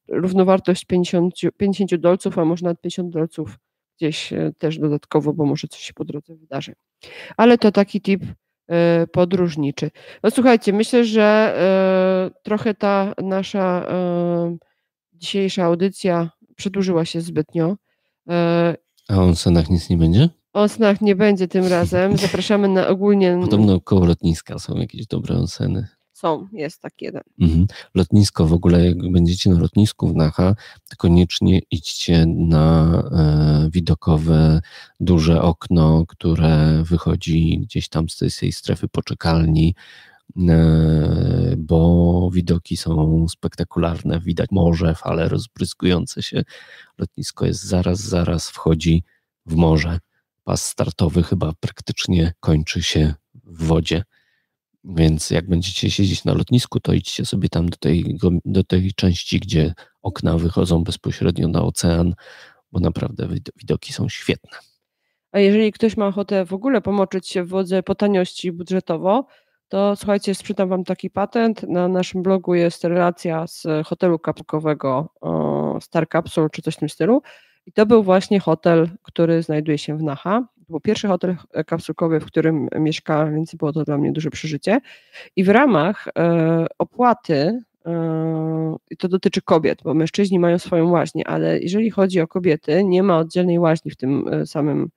równowartość $50, a może nawet $50 gdzieś też dodatkowo, bo może coś się po drodze wydarzy. Ale to taki tip podróżniczy. No słuchajcie, myślę, że trochę ta nasza dzisiejsza audycja przedłużyła się zbytnio. A o snach nic nie będzie? O snach nie będzie tym razem. Zapraszamy na ogólnie... Podobno koło lotniska są jakieś dobre onseny. Są, jest taki jeden. Mhm. Lotnisko w ogóle, jak będziecie na lotnisku w Naha, to koniecznie idźcie na widokowe duże okno, które wychodzi gdzieś tam z tej strefy poczekalni, bo widoki są spektakularne. Widać morze, fale rozbryskujące się. Lotnisko jest zaraz wchodzi w morze. Pas startowy chyba praktycznie kończy się w wodzie. Więc jak będziecie siedzieć na lotnisku, to idźcie sobie tam do tej części, gdzie okna wychodzą bezpośrednio na ocean, bo naprawdę widoki są świetne. A jeżeli ktoś ma ochotę w ogóle pomoczyć się w wodze po taniości budżetowo, to słuchajcie, sprzedam wam taki patent. Na naszym blogu jest relacja z hotelu kapsukowego Star Capsule czy coś w tym stylu. I to był właśnie hotel, który znajduje się w Naha. To był pierwszy hotel kapsułkowy, w którym mieszkałam, więc było to dla mnie duże przeżycie. I w ramach opłaty, to dotyczy kobiet, bo mężczyźni mają swoją łaźnię, ale jeżeli chodzi o kobiety, nie ma oddzielnej łaźni w tym samym,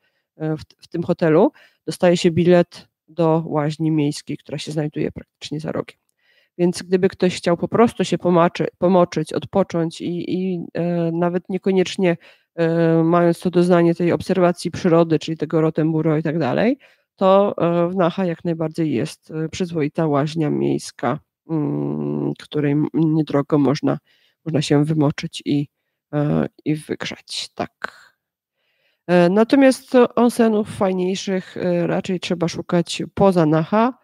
w tym hotelu. Dostaje się bilet do łaźni miejskiej, która się znajduje praktycznie za rogiem. Więc gdyby ktoś chciał po prostu się pomoczyć, odpocząć i nawet niekoniecznie mając to doznanie tej obserwacji przyrody, czyli tego Rotenburo i tak dalej, to w Naha jak najbardziej jest przyzwoita łaźnia miejska której niedrogo można się wymoczyć i wygrzać. Tak. Natomiast onsenów fajniejszych raczej trzeba szukać poza Naha,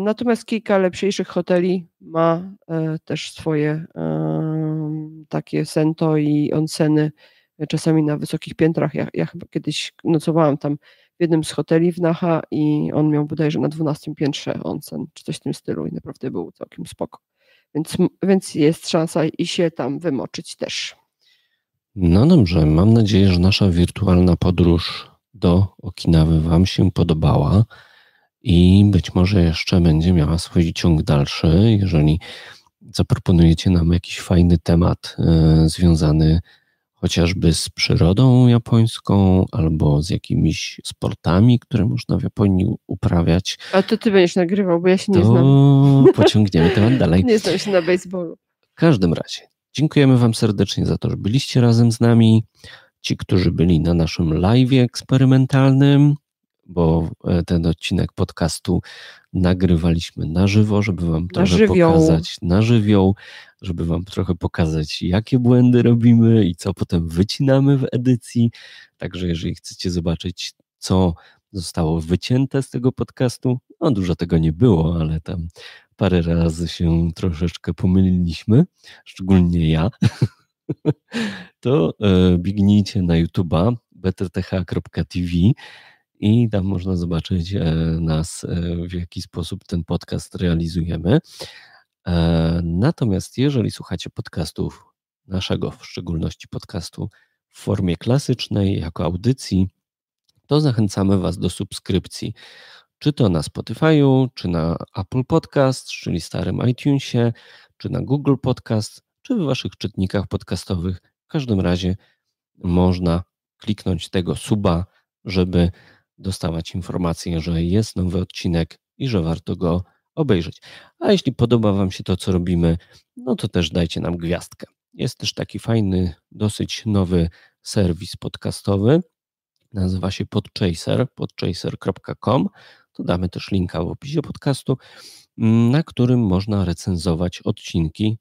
natomiast kilka lepszych hoteli ma też swoje takie sento i onseny, czasami na wysokich piętrach. Ja chyba kiedyś nocowałam tam w jednym z hoteli w Naha i on miał bodajże na 12 piętrze onsen, czy coś w tym stylu, i naprawdę był całkiem spoko. Więc jest szansa i się tam wymoczyć też. No dobrze, mam nadzieję, że nasza wirtualna podróż do Okinawy Wam się podobała i być może jeszcze będzie miała swój ciąg dalszy, jeżeli zaproponujecie nam jakiś fajny temat związany chociażby z przyrodą japońską albo z jakimiś sportami, które można w Japonii uprawiać. A to Ty będziesz nagrywał, bo ja się nie znam. Pociągniemy temat dalej. Nie znam się na baseballu. W każdym razie. Dziękujemy Wam serdecznie za to, że byliście razem z nami. Ci, którzy byli na naszym live'ie eksperymentalnym, bo ten odcinek podcastu nagrywaliśmy na żywo, żeby Wam trochę pokazać na żywioł, żeby Wam trochę pokazać, jakie błędy robimy i co potem wycinamy w edycji. Także jeżeli chcecie zobaczyć, co zostało wycięte z tego podcastu, no dużo tego nie było, ale tam parę razy się troszeczkę pomyliliśmy, szczególnie ja, to biegnijcie na YouTube'a bettertech.tv i tam można zobaczyć nas, w jaki sposób ten podcast realizujemy. Natomiast jeżeli słuchacie podcastów, naszego w szczególności podcastu w formie klasycznej, jako audycji, to zachęcamy Was do subskrypcji. Czy to na Spotify'u, czy na Apple Podcast, czyli starym iTunesie, czy na Google Podcast, czy w Waszych czytnikach podcastowych. W każdym razie można kliknąć tego suba, żeby dostawać informację, że jest nowy odcinek i że warto go obejrzeć. A jeśli podoba Wam się to, co robimy, no to też dajcie nam gwiazdkę. Jest też taki fajny, dosyć nowy serwis podcastowy. Nazywa się Podchaser, podchaser.com. To damy też linka w opisie podcastu, na którym można recenzować odcinki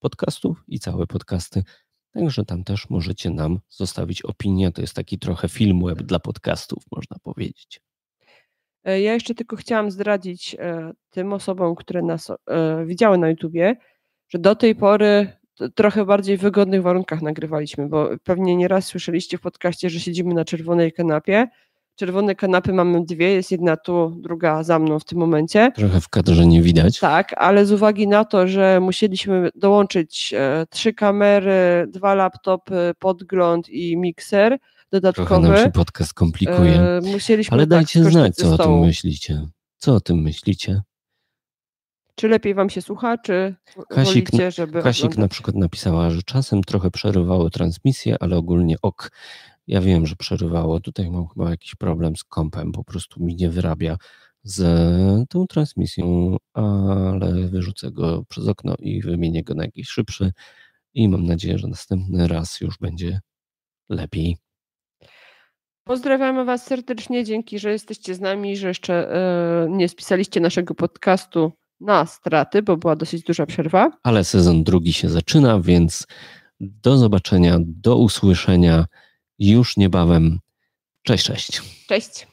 podcastów i całe podcasty. Także tam też możecie nam zostawić opinię. To jest taki trochę film web dla podcastów, można powiedzieć. Ja jeszcze tylko chciałam zdradzić tym osobom, które nas widziały na YouTubie, że do tej pory trochę bardziej w wygodnych warunkach nagrywaliśmy, bo pewnie nieraz słyszeliście w podcaście, że siedzimy na czerwonej kanapie. Czerwone kanapy mamy dwie, jest jedna tu, druga za mną w tym momencie. Trochę w kadrze nie widać. Tak, ale z uwagi na to, że musieliśmy dołączyć 3 kamery, 2 laptopy, podgląd i mikser dodatkowy. Trochę nam się podcast komplikuje. Ale dajcie znać, co o tym myślicie. Co o tym myślicie? Czy lepiej Wam się słucha, czy wolicie, żeby... Kasik na przykład napisała, że czasem trochę przerywało transmisję, ale ogólnie ok. Ja wiem, że przerywało. Tutaj mam chyba jakiś problem z kompem, po prostu mi nie wyrabia z tą transmisją, ale wyrzucę go przez okno i wymienię go na jakiś szybszy i mam nadzieję, że następny raz już będzie lepiej. Pozdrawiamy Was serdecznie, dzięki, że jesteście z nami, że jeszcze nie spisaliście naszego podcastu na straty, bo była dosyć duża przerwa. Ale sezon drugi się zaczyna, więc do zobaczenia, do usłyszenia już niebawem. Cześć, cześć. Cześć.